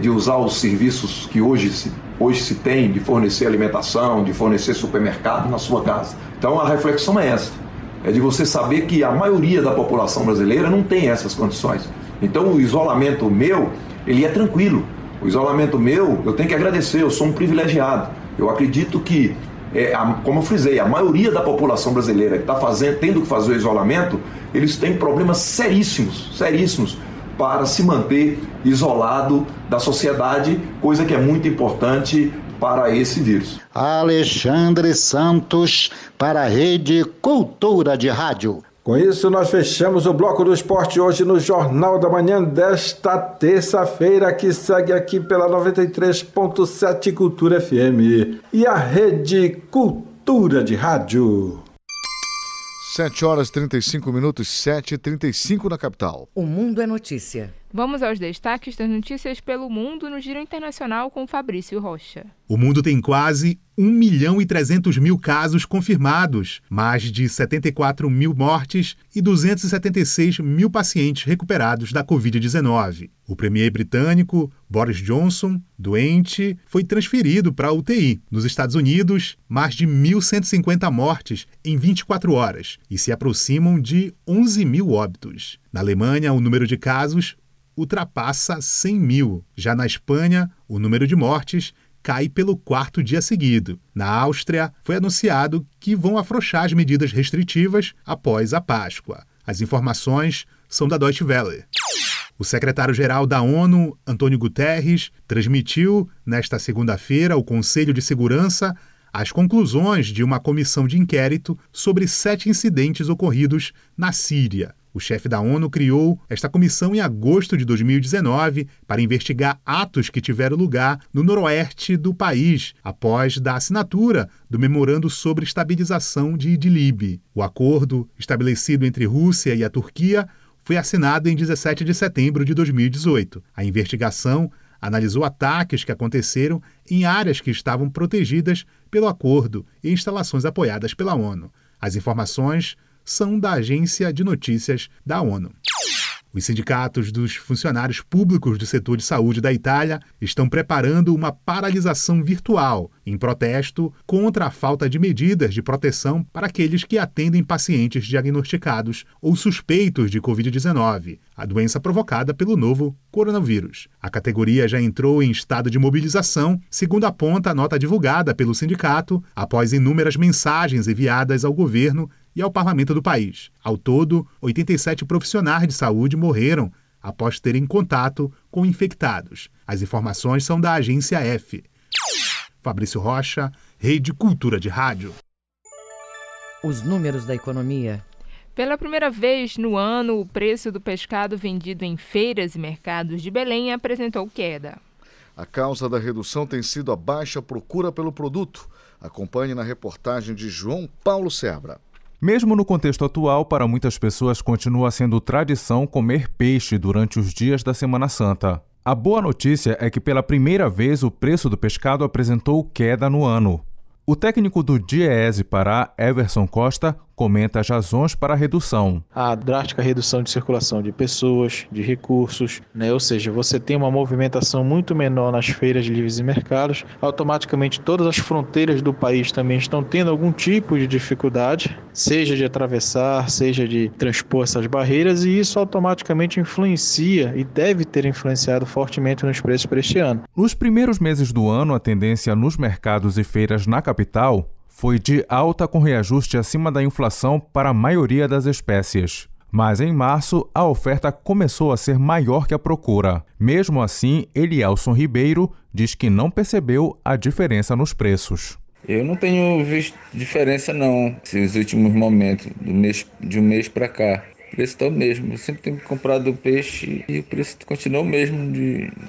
de usar os serviços que hoje se tem, de fornecer alimentação, de fornecer supermercado na sua casa. Então a reflexão é essa, é de você saber que a maioria da população brasileira não tem essas condições. Então o isolamento meu, ele é tranquilo. O isolamento meu, eu tenho que agradecer, eu sou um privilegiado. Eu acredito que, como eu frisei, a maioria da população brasileira que está tendo que fazer o isolamento, eles têm problemas seríssimos, para se manter isolado da sociedade, coisa que é muito importante para esse vírus. Alexandre Santos, para a Rede Cultura de Rádio. Com isso, nós fechamos o Bloco do Esporte hoje no Jornal da Manhã desta terça-feira, que segue aqui pela 93.7 Cultura FM e a Rede Cultura de Rádio. 7h35, 7h35 na capital. O Mundo é Notícia. Vamos aos destaques das notícias pelo mundo no Giro Internacional com Fabrício Rocha. O mundo tem quase 1.300.000 casos confirmados, mais de 74.000 mortes e 276.000 pacientes recuperados da Covid-19. O premier britânico Boris Johnson, doente, foi transferido para a UTI. Nos Estados Unidos, mais de 1.150 mortes em 24 horas e se aproximam de 11.000 óbitos. Na Alemanha, o número de casos ultrapassa 100.000. Já na Espanha, o número de mortes cai pelo quarto dia seguido. Na Áustria, foi anunciado que vão afrouxar as medidas restritivas após a Páscoa. As informações são da Deutsche Welle. O secretário-geral da ONU, Antônio Guterres, transmitiu nesta segunda-feira ao Conselho de Segurança as conclusões de uma comissão de inquérito sobre 7 incidentes ocorridos na Síria. O chefe da ONU criou esta comissão em agosto de 2019 para investigar atos que tiveram lugar no noroeste do país, após da assinatura do Memorando sobre Estabilização de Idlib. O acordo, estabelecido entre Rússia e a Turquia, foi assinado em 17 de setembro de 2018. A investigação analisou ataques que aconteceram em áreas que estavam protegidas pelo acordo e instalações apoiadas pela ONU. As informações são da Agência de Notícias da ONU. Os sindicatos dos funcionários públicos do setor de saúde da Itália estão preparando uma paralisação virtual em protesto contra a falta de medidas de proteção para aqueles que atendem pacientes diagnosticados ou suspeitos de Covid-19, a doença provocada pelo novo coronavírus. A categoria já entrou em estado de mobilização, segundo aponta a nota divulgada pelo sindicato, após inúmeras mensagens enviadas ao governo e ao parlamento do país. Ao todo, 87 profissionais de saúde morreram após terem contato com infectados. As informações são da Agência F. Fabrício Rocha, Rede Cultura de Rádio. Os números da economia. Pela primeira vez no ano, o preço do pescado vendido em feiras e mercados de Belém apresentou queda. A causa da redução tem sido a baixa procura pelo produto. Acompanhe na reportagem de João Paulo Seabra. Mesmo no contexto atual, para muitas pessoas continua sendo tradição comer peixe durante os dias da Semana Santa. A boa notícia é que pela primeira vez o preço do pescado apresentou queda no ano. O técnico do DIEESE Pará, Everson Costa, comenta as razões para a redução. A drástica redução de circulação de pessoas, de recursos, né? Ou seja, você tem uma movimentação muito menor nas feiras livres e mercados. Automaticamente todas as fronteiras do país também estão tendo algum tipo de dificuldade, seja de atravessar, seja de transpor essas barreiras, e isso automaticamente influencia e deve ter influenciado fortemente nos preços para este ano. Nos primeiros meses do ano, a tendência nos mercados e feiras na capital foi de alta, com reajuste acima da inflação para a maioria das espécies. Mas em março, a oferta começou a ser maior que a procura. Mesmo assim, Elielson Ribeiro diz que não percebeu a diferença nos preços. Eu não tenho visto diferença não, nos últimos momentos, de um mês para cá. O preço está o mesmo. Eu sempre tenho comprado peixe e o preço continua o mesmo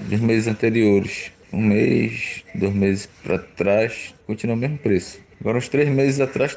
dos meses anteriores. Um mês, 2 meses para trás, continua o mesmo preço. Agora, uns 3 meses atrás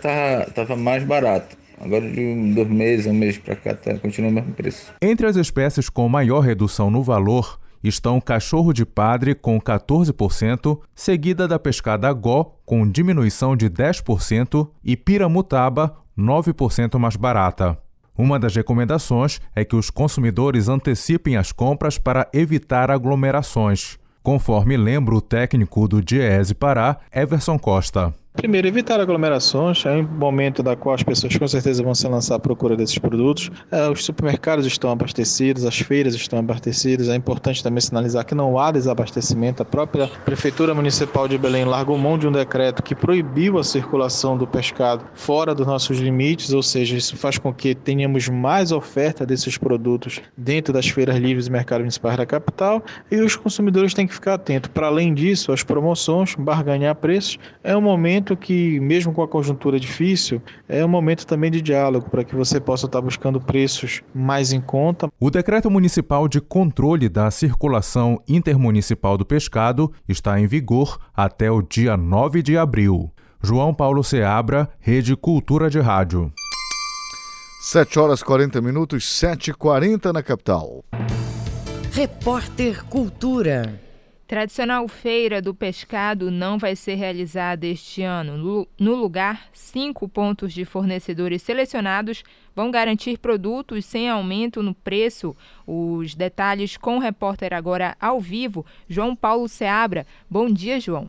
estava mais barato. Agora, de 2 meses, um mês para cá, continua o mesmo preço. Entre as espécies com maior redução no valor estão o cachorro de padre, com 14%, seguida da pescada agó, com diminuição de 10%, e piramutaba, 9% mais barata. Uma das recomendações é que os consumidores antecipem as compras para evitar aglomerações, conforme lembra o técnico do DIEESE Pará, Everson Costa. Primeiro, evitar aglomerações, é um momento da qual as pessoas com certeza vão se lançar à procura desses produtos. Os supermercados estão abastecidos, as feiras estão abastecidas, é importante também sinalizar que não há desabastecimento. A própria Prefeitura Municipal de Belém largou mão de um decreto que proibiu a circulação do pescado fora dos nossos limites, ou seja, isso faz com que tenhamos mais oferta desses produtos dentro das feiras livres e mercados municipais da capital, e os consumidores têm que ficar atentos. Para além disso, as promoções, barganhar preços, é um momento que, mesmo com a conjuntura difícil, é um momento também de diálogo para que você possa estar buscando preços mais em conta. O Decreto Municipal de Controle da Circulação Intermunicipal do Pescado está em vigor até o dia 9 de abril. João Paulo Seabra, Rede Cultura de Rádio. 7 horas 40 minutos, 7h40 na capital. Repórter Cultura. Tradicional Feira do Pescado não vai ser realizada este ano. No lugar, 5 pontos de fornecedores selecionados vão garantir produtos sem aumento no preço. Os detalhes com o repórter agora ao vivo, João Paulo Seabra. Bom dia, João.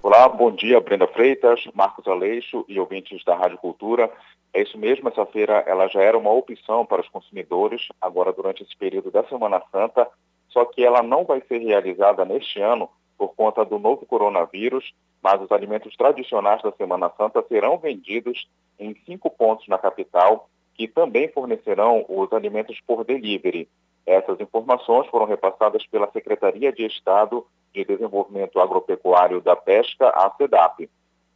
Olá, bom dia, Brenda Freitas, Marcos Aleixo e ouvintes da Rádio Cultura. É isso mesmo, essa feira ela já era uma opção para os consumidores, agora durante esse período da Semana Santa, só que ela não vai ser realizada neste ano por conta do novo coronavírus, mas os alimentos tradicionais da Semana Santa serão vendidos em 5 pontos na capital, que também fornecerão os alimentos por delivery. Essas informações foram repassadas pela Secretaria de Estado de Desenvolvimento Agropecuário da Pesca, a SEDUC.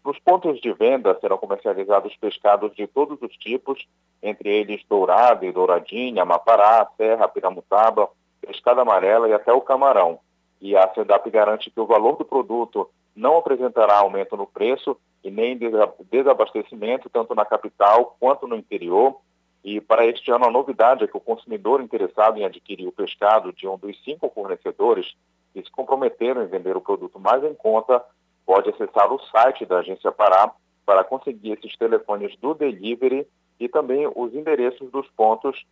Nos pontos de venda serão comercializados pescados de todos os tipos, entre eles dourado e douradinha, mapará, serra, piramutaba, pescada amarela e até o camarão. E a SEDUC garante que o valor do produto não apresentará aumento no preço e nem desabastecimento, tanto na capital quanto no interior. E para este ano a novidade é que o consumidor interessado em adquirir o pescado de um dos 5 fornecedores que se comprometeram em vender o produto mais em conta pode acessar o site da Agência Pará para conseguir esses telefones do delivery e também os endereços dos pontos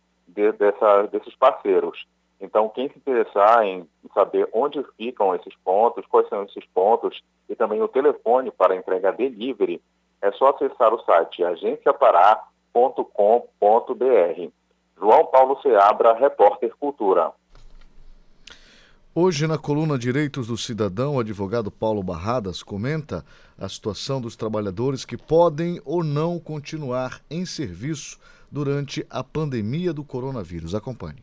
desses parceiros. Então, quem se interessar em saber onde ficam esses pontos, quais são esses pontos e também o telefone para entrega delivery, é só acessar o site agenciapará.com.br. João Paulo Seabra, repórter Cultura. Hoje, na coluna Direitos do Cidadão, o advogado Paulo Barradas comenta a situação dos trabalhadores que podem ou não continuar em serviço durante a pandemia do coronavírus. Acompanhe.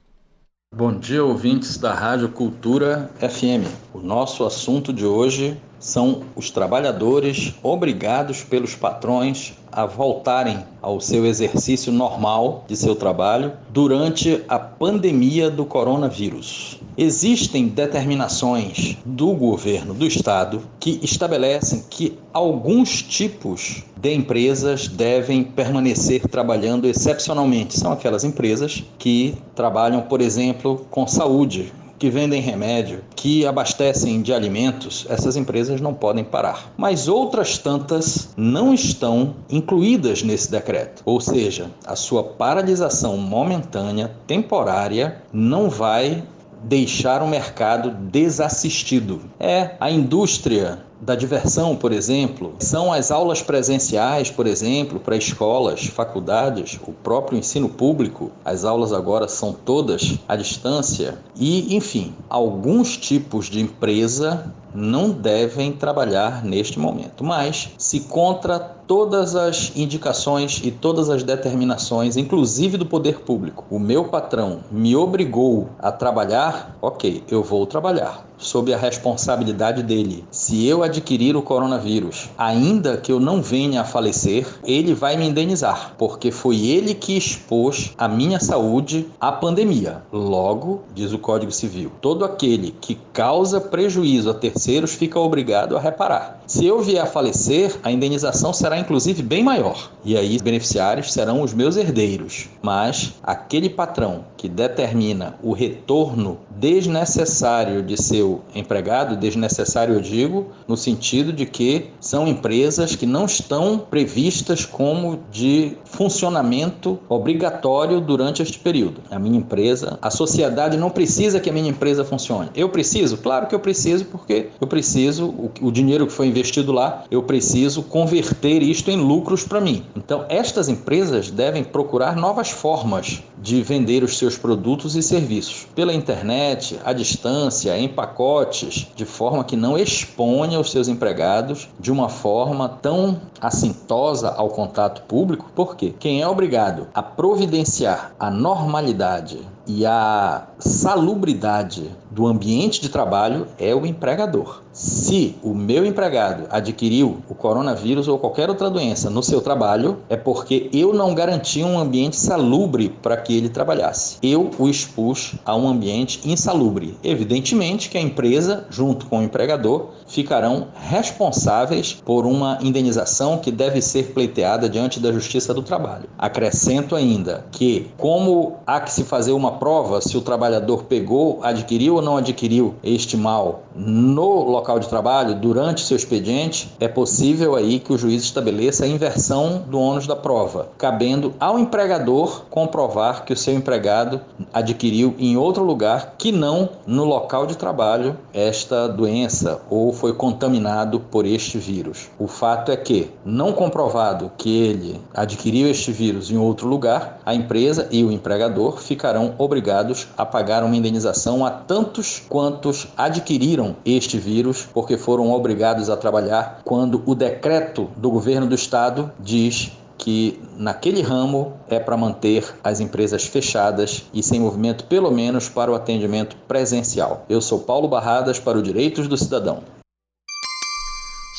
Bom dia, ouvintes da Rádio Cultura FM. O nosso assunto de hoje são os trabalhadores obrigados pelos patrões a voltarem ao seu exercício normal de seu trabalho durante a pandemia do coronavírus. Existem determinações do governo do estado que estabelecem que alguns tipos de empresas devem permanecer trabalhando excepcionalmente. São aquelas empresas que trabalham, por exemplo, com saúde, que vendem remédio, que abastecem de alimentos. Essas empresas não podem parar. Mas outras tantas não estão incluídas nesse decreto. Ou seja, a sua paralisação momentânea, temporária, não vai deixar o mercado desassistido. É a indústria da diversão, por exemplo, são as aulas presenciais, por exemplo, para escolas, faculdades, o próprio ensino público. As aulas agora são todas à distância e, enfim, alguns tipos de empresa não devem trabalhar neste momento, mas se contra todas as indicações e todas as determinações, inclusive do poder público. O meu patrão me obrigou a trabalhar, ok, eu vou trabalhar, sob a responsabilidade dele. Se eu adquirir o coronavírus, ainda que eu não venha a falecer, ele vai me indenizar, porque foi ele que expôs a minha saúde à pandemia. Logo, diz o Código Civil, todo aquele que causa prejuízo a terceiros fica obrigado a reparar. Se eu vier a falecer, a indenização será inclusive bem maior. E aí, os beneficiários serão os meus herdeiros. Mas aquele patrão que determina o retorno desnecessário de seu seu empregado, desnecessário eu digo, no sentido de que são empresas que não estão previstas como de funcionamento obrigatório durante este período. A minha empresa, a sociedade não precisa que a minha empresa funcione. Eu preciso? Claro que eu preciso, porque eu preciso, o dinheiro que foi investido lá, eu preciso converter isto em lucros para mim. Então, estas empresas devem procurar novas formas de vender os seus produtos e serviços pela internet, à distância, em pacotes, de forma que não exponha os seus empregados de uma forma tão assintosa ao contato público, porque quem é obrigado a providenciar a normalidade e a salubridade do ambiente de trabalho é o empregador. Se o meu empregado adquiriu o coronavírus ou qualquer outra doença no seu trabalho, é porque eu não garanti um ambiente salubre para que ele trabalhasse. Eu o expus a um ambiente insalubre. Evidentemente que a empresa, junto com o empregador, ficarão responsáveis por uma indenização que deve ser pleiteada diante da Justiça do Trabalho. Acrescento ainda que, como há que se fazer uma prova se o trabalhador pegou, adquiriu ou não adquiriu este mal no local de trabalho, durante seu expediente, é possível aí que o juiz estabeleça a inversão do ônus da prova, cabendo ao empregador comprovar que o seu empregado adquiriu em outro lugar que não no local de trabalho esta doença ou foi contaminado por este vírus. O fato é que, não comprovado que ele adquiriu este vírus em outro lugar, a empresa e o empregador ficarão obrigados a pagar uma indenização a tantos quantos adquiriram este vírus, porque foram obrigados a trabalhar quando o decreto do governo do estado diz que naquele ramo é para manter as empresas fechadas e sem movimento, pelo menos para o atendimento presencial. Eu sou Paulo Barradas para o Direitos do Cidadão.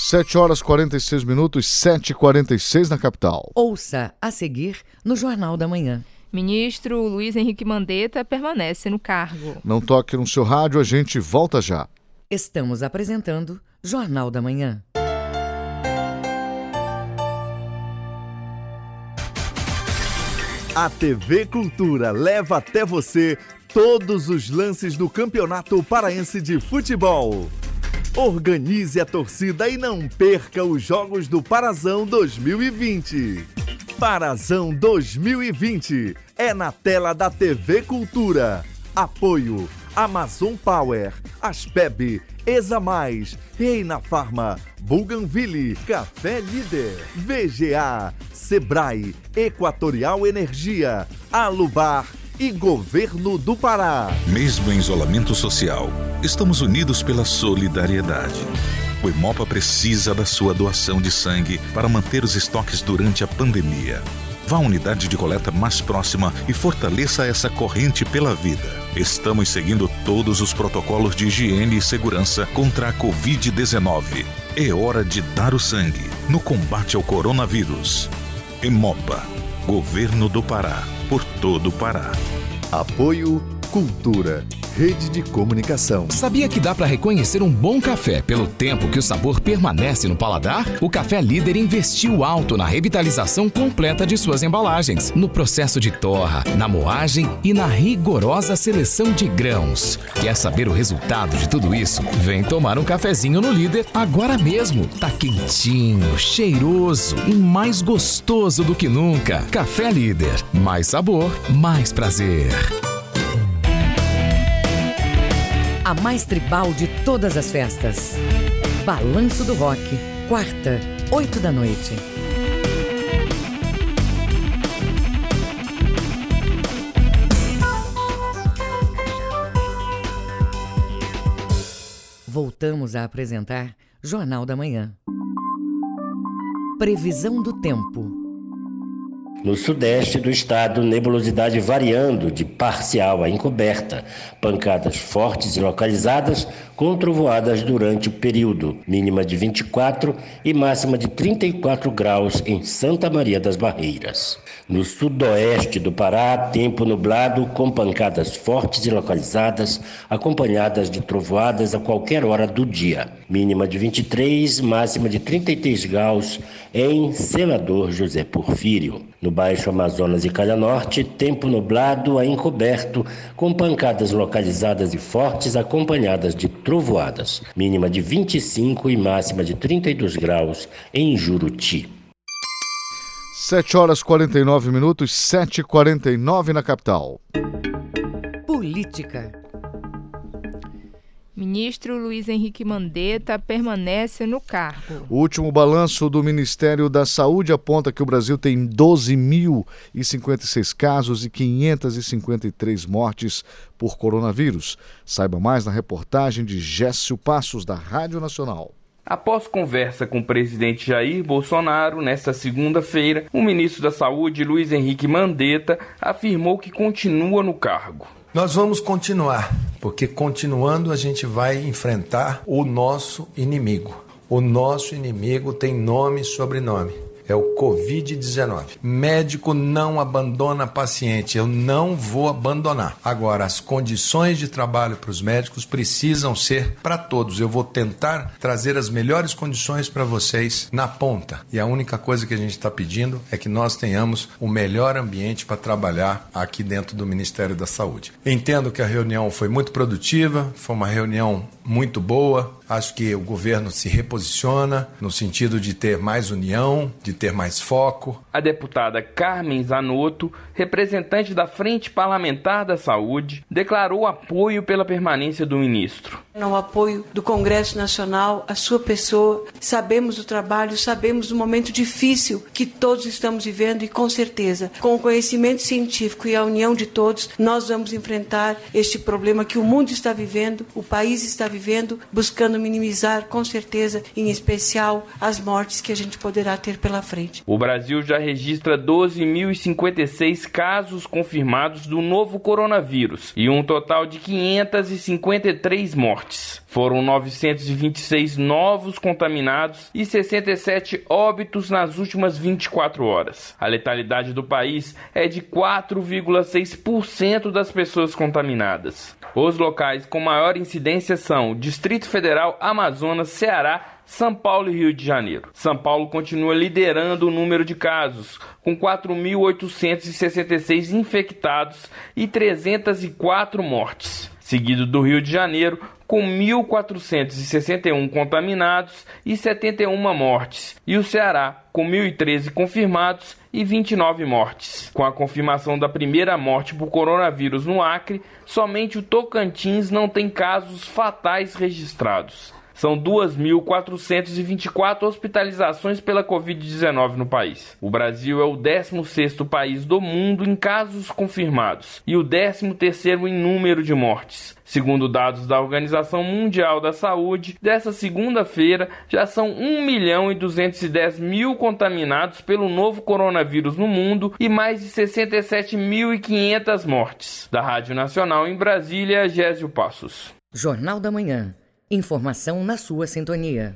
7 horas 46 minutos, 7h46 na capital. Ouça a seguir no Jornal da Manhã. Ministro Luiz Henrique Mandetta permanece no cargo. Não toque no seu rádio, a gente volta já. Estamos apresentando Jornal da Manhã. A TV Cultura leva até você todos os lances do Campeonato Paraense de Futebol. Organize a torcida e não perca os jogos do Parazão 2020. Parazão 2020 é na tela da TV Cultura. Apoio Amazon Power, Aspeb, ESA+, Reina Farma, Bougainville, Café Líder, VGA, Sebrae, Equatorial Energia, Alubar e Governo do Pará. Mesmo em isolamento social, estamos unidos pela solidariedade. O Hemopa precisa da sua doação de sangue para manter os estoques durante a pandemia. Vá à unidade de coleta mais próxima e fortaleça essa corrente pela vida. Estamos seguindo todos os protocolos de higiene e segurança contra a Covid-19. É hora de dar o sangue no combate ao coronavírus. Hemopa, Governo do Pará, por todo o Pará. Apoio Cultura. Rede de Comunicação. Sabia que dá para reconhecer um bom café pelo tempo que o sabor permanece no paladar? O Café Líder investiu alto na revitalização completa de suas embalagens, no processo de torra, na moagem e na rigorosa seleção de grãos. Quer saber o resultado de tudo isso? Vem tomar um cafezinho no Líder agora mesmo. Tá quentinho, cheiroso e mais gostoso do que nunca. Café Líder. Mais sabor, mais prazer. A mais tribal de todas as festas. Balanço do Rock, quarta, 20h. Voltamos a apresentar Jornal da Manhã. Previsão do tempo. No sudeste do estado, nebulosidade variando de parcial a encoberta, pancadas fortes e localizadas com trovoadas durante o período, mínima de 24 e máxima de 34 graus em Santa Maria das Barreiras. No sudoeste do Pará, tempo nublado com pancadas fortes e localizadas, acompanhadas de trovoadas a qualquer hora do dia, mínima de 23, máxima de 33 graus em Senador José Porfírio. No Baixo Amazonas e Calha Norte, tempo nublado a encoberto, com pancadas localizadas e fortes acompanhadas de trovoadas. Mínima de 25 e máxima de 32 graus em Juruti. 7 horas 49 minutos, 7h49 na capital. Política. Ministro Luiz Henrique Mandetta permanece no cargo. O último balanço do Ministério da Saúde aponta que o Brasil tem 12.056 casos e 553 mortes por coronavírus. Saiba mais na reportagem de Gécio Passos, da Rádio Nacional. Após conversa com o presidente Jair Bolsonaro, nesta segunda-feira, o ministro da Saúde, Luiz Henrique Mandetta, afirmou que continua no cargo. Nós vamos continuar, porque continuando a gente vai enfrentar o nosso inimigo. O nosso inimigo tem nome e sobrenome. É o Covid-19. Médico não abandona paciente, eu não vou abandonar. Agora, as condições de trabalho para os médicos precisam ser para todos. Eu vou tentar trazer as melhores condições para vocês na ponta. E a única coisa que a gente está pedindo é que nós tenhamos o melhor ambiente para trabalhar aqui dentro do Ministério da Saúde. Entendo que a reunião foi muito produtiva, foi uma reunião muito boa. Acho que o governo se reposiciona no sentido de ter mais união, de ter mais foco. A deputada Carmen Zanotto, representante da Frente Parlamentar da Saúde, declarou apoio pela permanência do ministro. Ao apoio do Congresso Nacional, a sua pessoa, sabemos do trabalho, sabemos do momento difícil que todos estamos vivendo e com certeza, com o conhecimento científico e a união de todos, nós vamos enfrentar este problema que o mundo está vivendo, o país está vivendo, buscando minimizar com certeza, em especial, as mortes que a gente poderá ter pela frente. O Brasil já registra 12.056 casos confirmados do novo coronavírus e um total de 553 mortes. Foram 926 novos contaminados e 67 óbitos nas últimas 24 horas. A letalidade do país é de 4,6% das pessoas contaminadas. Os locais com maior incidência são Distrito Federal, Amazonas, Ceará, São Paulo e Rio de Janeiro. São Paulo continua liderando o número de casos, com 4.866 infectados e 304 mortes, seguido do Rio de Janeiro, com 1.461 contaminados e 71 mortes, e o Ceará, com 1.013 confirmados e 29 mortes. Com a confirmação da primeira morte por coronavírus no Acre, somente o Tocantins não tem casos fatais registrados. São 2.424 hospitalizações pela Covid-19 no país. O Brasil é o 16º país do mundo em casos confirmados e o 13º em número de mortes. Segundo dados da Organização Mundial da Saúde, dessa segunda-feira já são 1.210.000 contaminados pelo novo coronavírus no mundo e mais de 67.500 mortes. Da Rádio Nacional em Brasília, Gésio Passos. Jornal da Manhã. Informação na sua sintonia.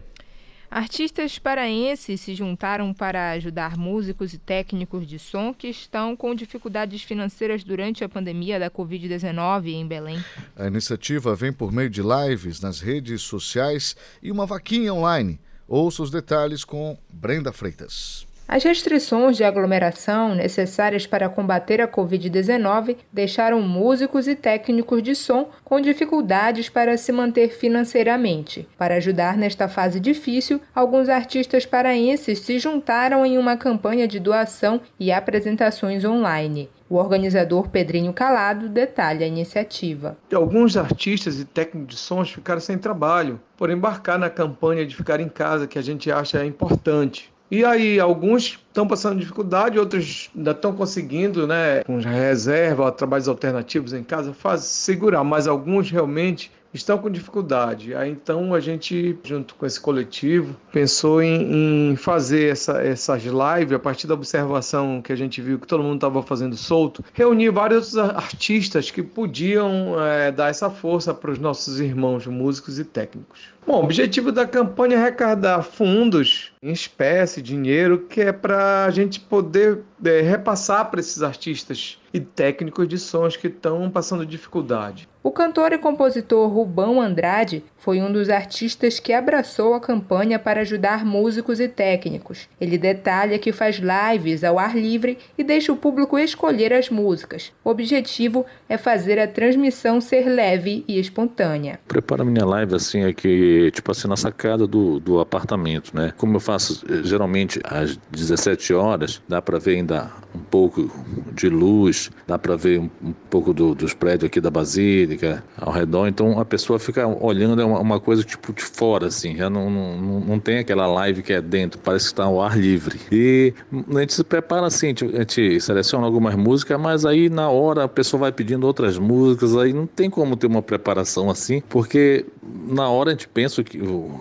Artistas paraenses se juntaram para ajudar músicos e técnicos de som que estão com dificuldades financeiras durante a pandemia da Covid-19 em Belém. A iniciativa vem por meio de lives nas redes sociais e uma vaquinha online. Ouça os detalhes com Brenda Freitas. As restrições de aglomeração necessárias para combater a Covid-19 deixaram músicos e técnicos de som com dificuldades para se manter financeiramente. Para ajudar nesta fase difícil, alguns artistas paraenses se juntaram em uma campanha de doação e apresentações online. O organizador Pedrinho Calado detalha a iniciativa. Alguns artistas e técnicos de sons ficaram sem trabalho por embarcar na campanha de ficar em casa, que a gente acha importante. E aí, alguns estão passando dificuldade, outros ainda estão conseguindo, né, com reserva, trabalhos alternativos em casa, segurar, mas alguns realmente estão com dificuldade. Aí, então, a gente, junto com esse coletivo, pensou em fazer essas lives, a partir da observação que a gente viu que todo mundo estava fazendo solto, reunir vários artistas que podiam dar essa força para os nossos irmãos músicos e técnicos. Bom, o objetivo da campanha é arrecadar fundos em espécie, dinheiro, que é para a gente poder repassar para esses artistas e técnicos de sons que estão passando dificuldade. O cantor e compositor Rubão Andrade foi um dos artistas que abraçou a campanha para ajudar músicos e técnicos. Ele detalha que faz lives ao ar livre e deixa o público escolher as músicas. O objetivo é fazer a transmissão ser leve e espontânea. Preparo a minha live assim, aqui na sacada do apartamento, né? Como eu faço geralmente às 17 horas, dá para ver ainda um pouco de luz, dá para ver um pouco dos prédios aqui da Basílica, ao redor, então a pessoa fica olhando, é uma coisa tipo de fora assim, já não tem aquela live que é dentro, parece que está ao ar livre. E a gente se prepara assim, a gente seleciona algumas músicas, mas aí na hora a pessoa vai pedindo outras músicas, aí não tem como ter uma preparação assim, porque na hora a gente pensa que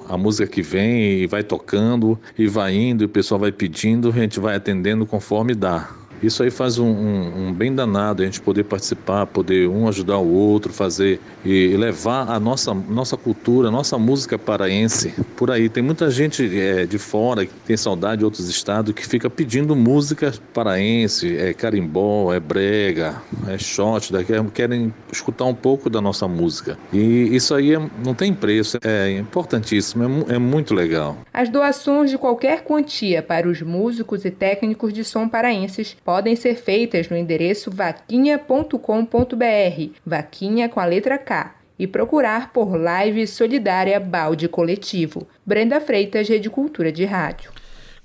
a música que vem e vai tocando e vai indo, e o pessoal vai pedindo, a gente vai atendendo conforme dá. Isso aí faz um bem danado, a gente poder participar, poder um ajudar o outro, fazer e levar a nossa cultura, a nossa música paraense por aí. Tem muita gente de fora, que tem saudade de outros estados, que fica pedindo música paraense, carimbó, brega, shot, querem escutar um pouco da nossa música. E isso aí não tem preço, é importantíssimo, é muito legal. As doações de qualquer quantia para os músicos e técnicos de som paraenses podem ser feitas no endereço vaquinha.com.br, vaquinha com a letra K, e procurar por Live Solidária Balde Coletivo. Brenda Freitas, Rede Cultura de Rádio.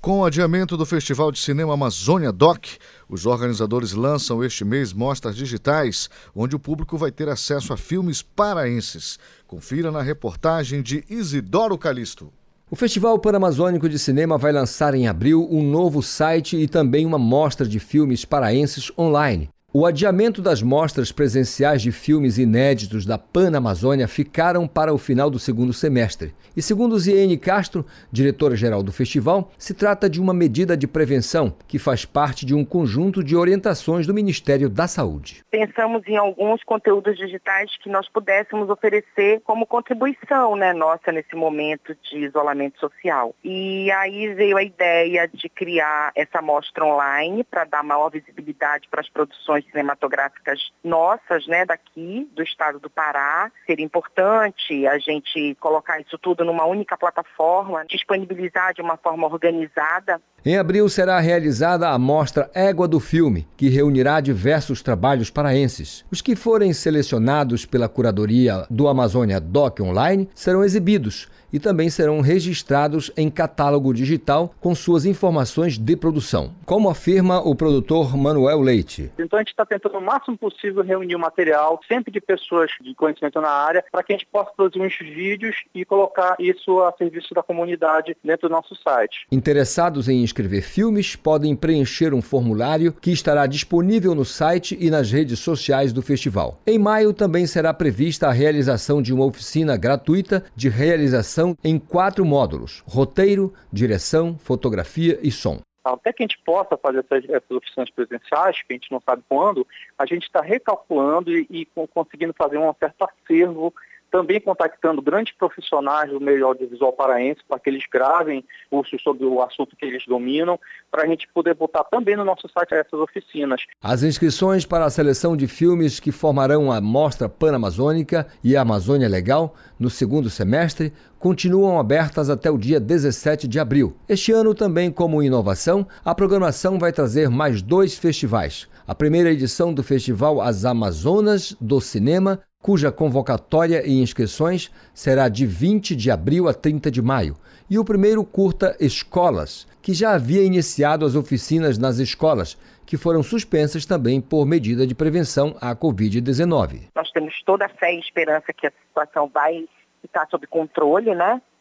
Com o adiamento do Festival de Cinema Amazônia Doc, os organizadores lançam este mês mostras digitais, onde o público vai ter acesso a filmes paraenses. Confira na reportagem de Isidoro Calixto. O Festival Panamazônico de Cinema vai lançar em abril um novo site e também uma mostra de filmes paraenses online. O adiamento das mostras presenciais de filmes inéditos da Panamazônia ficaram para o final do segundo semestre. E segundo Ziene Castro, diretora-geral do festival, se trata de uma medida de prevenção que faz parte de um conjunto de orientações do Ministério da Saúde. Pensamos em alguns conteúdos digitais que nós pudéssemos oferecer como contribuição, nossa nesse momento de isolamento social. E aí veio a ideia de criar essa mostra online para dar maior visibilidade para as produções cinematográficas nossas, daqui do estado do Pará. Seria importante a gente colocar isso tudo numa única plataforma, disponibilizar de uma forma organizada. Em abril será realizada a mostra Égua do Filme, que reunirá diversos trabalhos paraenses. Os que forem selecionados pela curadoria do Amazônia Doc Online serão exibidos e também serão registrados em catálogo digital com suas informações de produção, como afirma o produtor Manuel Leite. Então a gente está tentando o máximo possível reunir o material, sempre de pessoas de conhecimento na área, para que a gente possa produzir uns vídeos e colocar isso a serviço da comunidade dentro do nosso site. Interessados em escrever filmes, podem preencher um formulário que estará disponível no site e nas redes sociais do festival. Em maio também será prevista a realização de uma oficina gratuita de realização em 4 módulos: roteiro, direção, fotografia e som. Até que a gente possa fazer essas oficinas presenciais, que a gente não sabe quando, a gente está recalculando e conseguindo fazer um certo acervo, também contactando grandes profissionais do meio audiovisual paraense para que eles gravem cursos sobre o assunto que eles dominam, para a gente poder botar também no nosso site essas oficinas. As inscrições para a seleção de filmes que formarão a Mostra Panamazônica e a Amazônia Legal no segundo semestre continuam abertas até o dia 17 de abril. Este ano, também como inovação, a programação vai trazer mais 2 festivais. A primeira edição do Festival As Amazonas do Cinema, cuja convocatória e inscrições será de 20 de abril a 30 de maio, e o primeiro curta Escolas, que já havia iniciado as oficinas nas escolas, que foram suspensas também por medida de prevenção à Covid-19. Nós temos toda a fé e esperança que a situação vai ficar sob controle,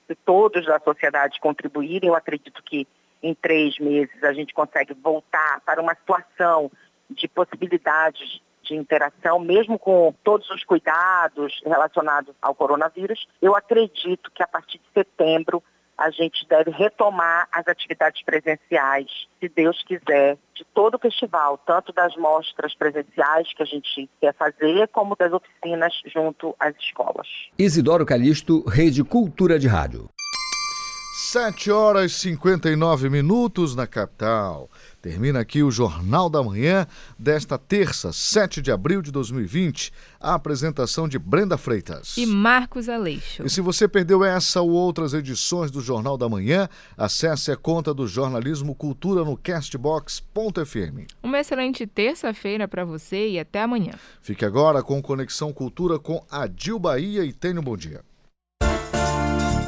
Se todos da sociedade contribuírem, eu acredito que em 3 meses a gente consegue voltar para uma situação de possibilidades de interação, mesmo com todos os cuidados relacionados ao coronavírus. Eu acredito que a partir de setembro a gente deve retomar as atividades presenciais, se Deus quiser, de todo o festival, tanto das mostras presenciais que a gente quer fazer, como das oficinas junto às escolas. Isidoro Calixto, Rede Cultura de Rádio. 7h59 na capital. Termina aqui o Jornal da Manhã desta terça, 7 de abril de 2020. A apresentação de Brenda Freitas e Marcos Aleixo. E se você perdeu essa ou outras edições do Jornal da Manhã, acesse a conta do Jornalismo Cultura no castbox.fm. Uma excelente terça-feira para você e até amanhã. Fique agora com Conexão Cultura com Adil Bahia e tenha um bom dia.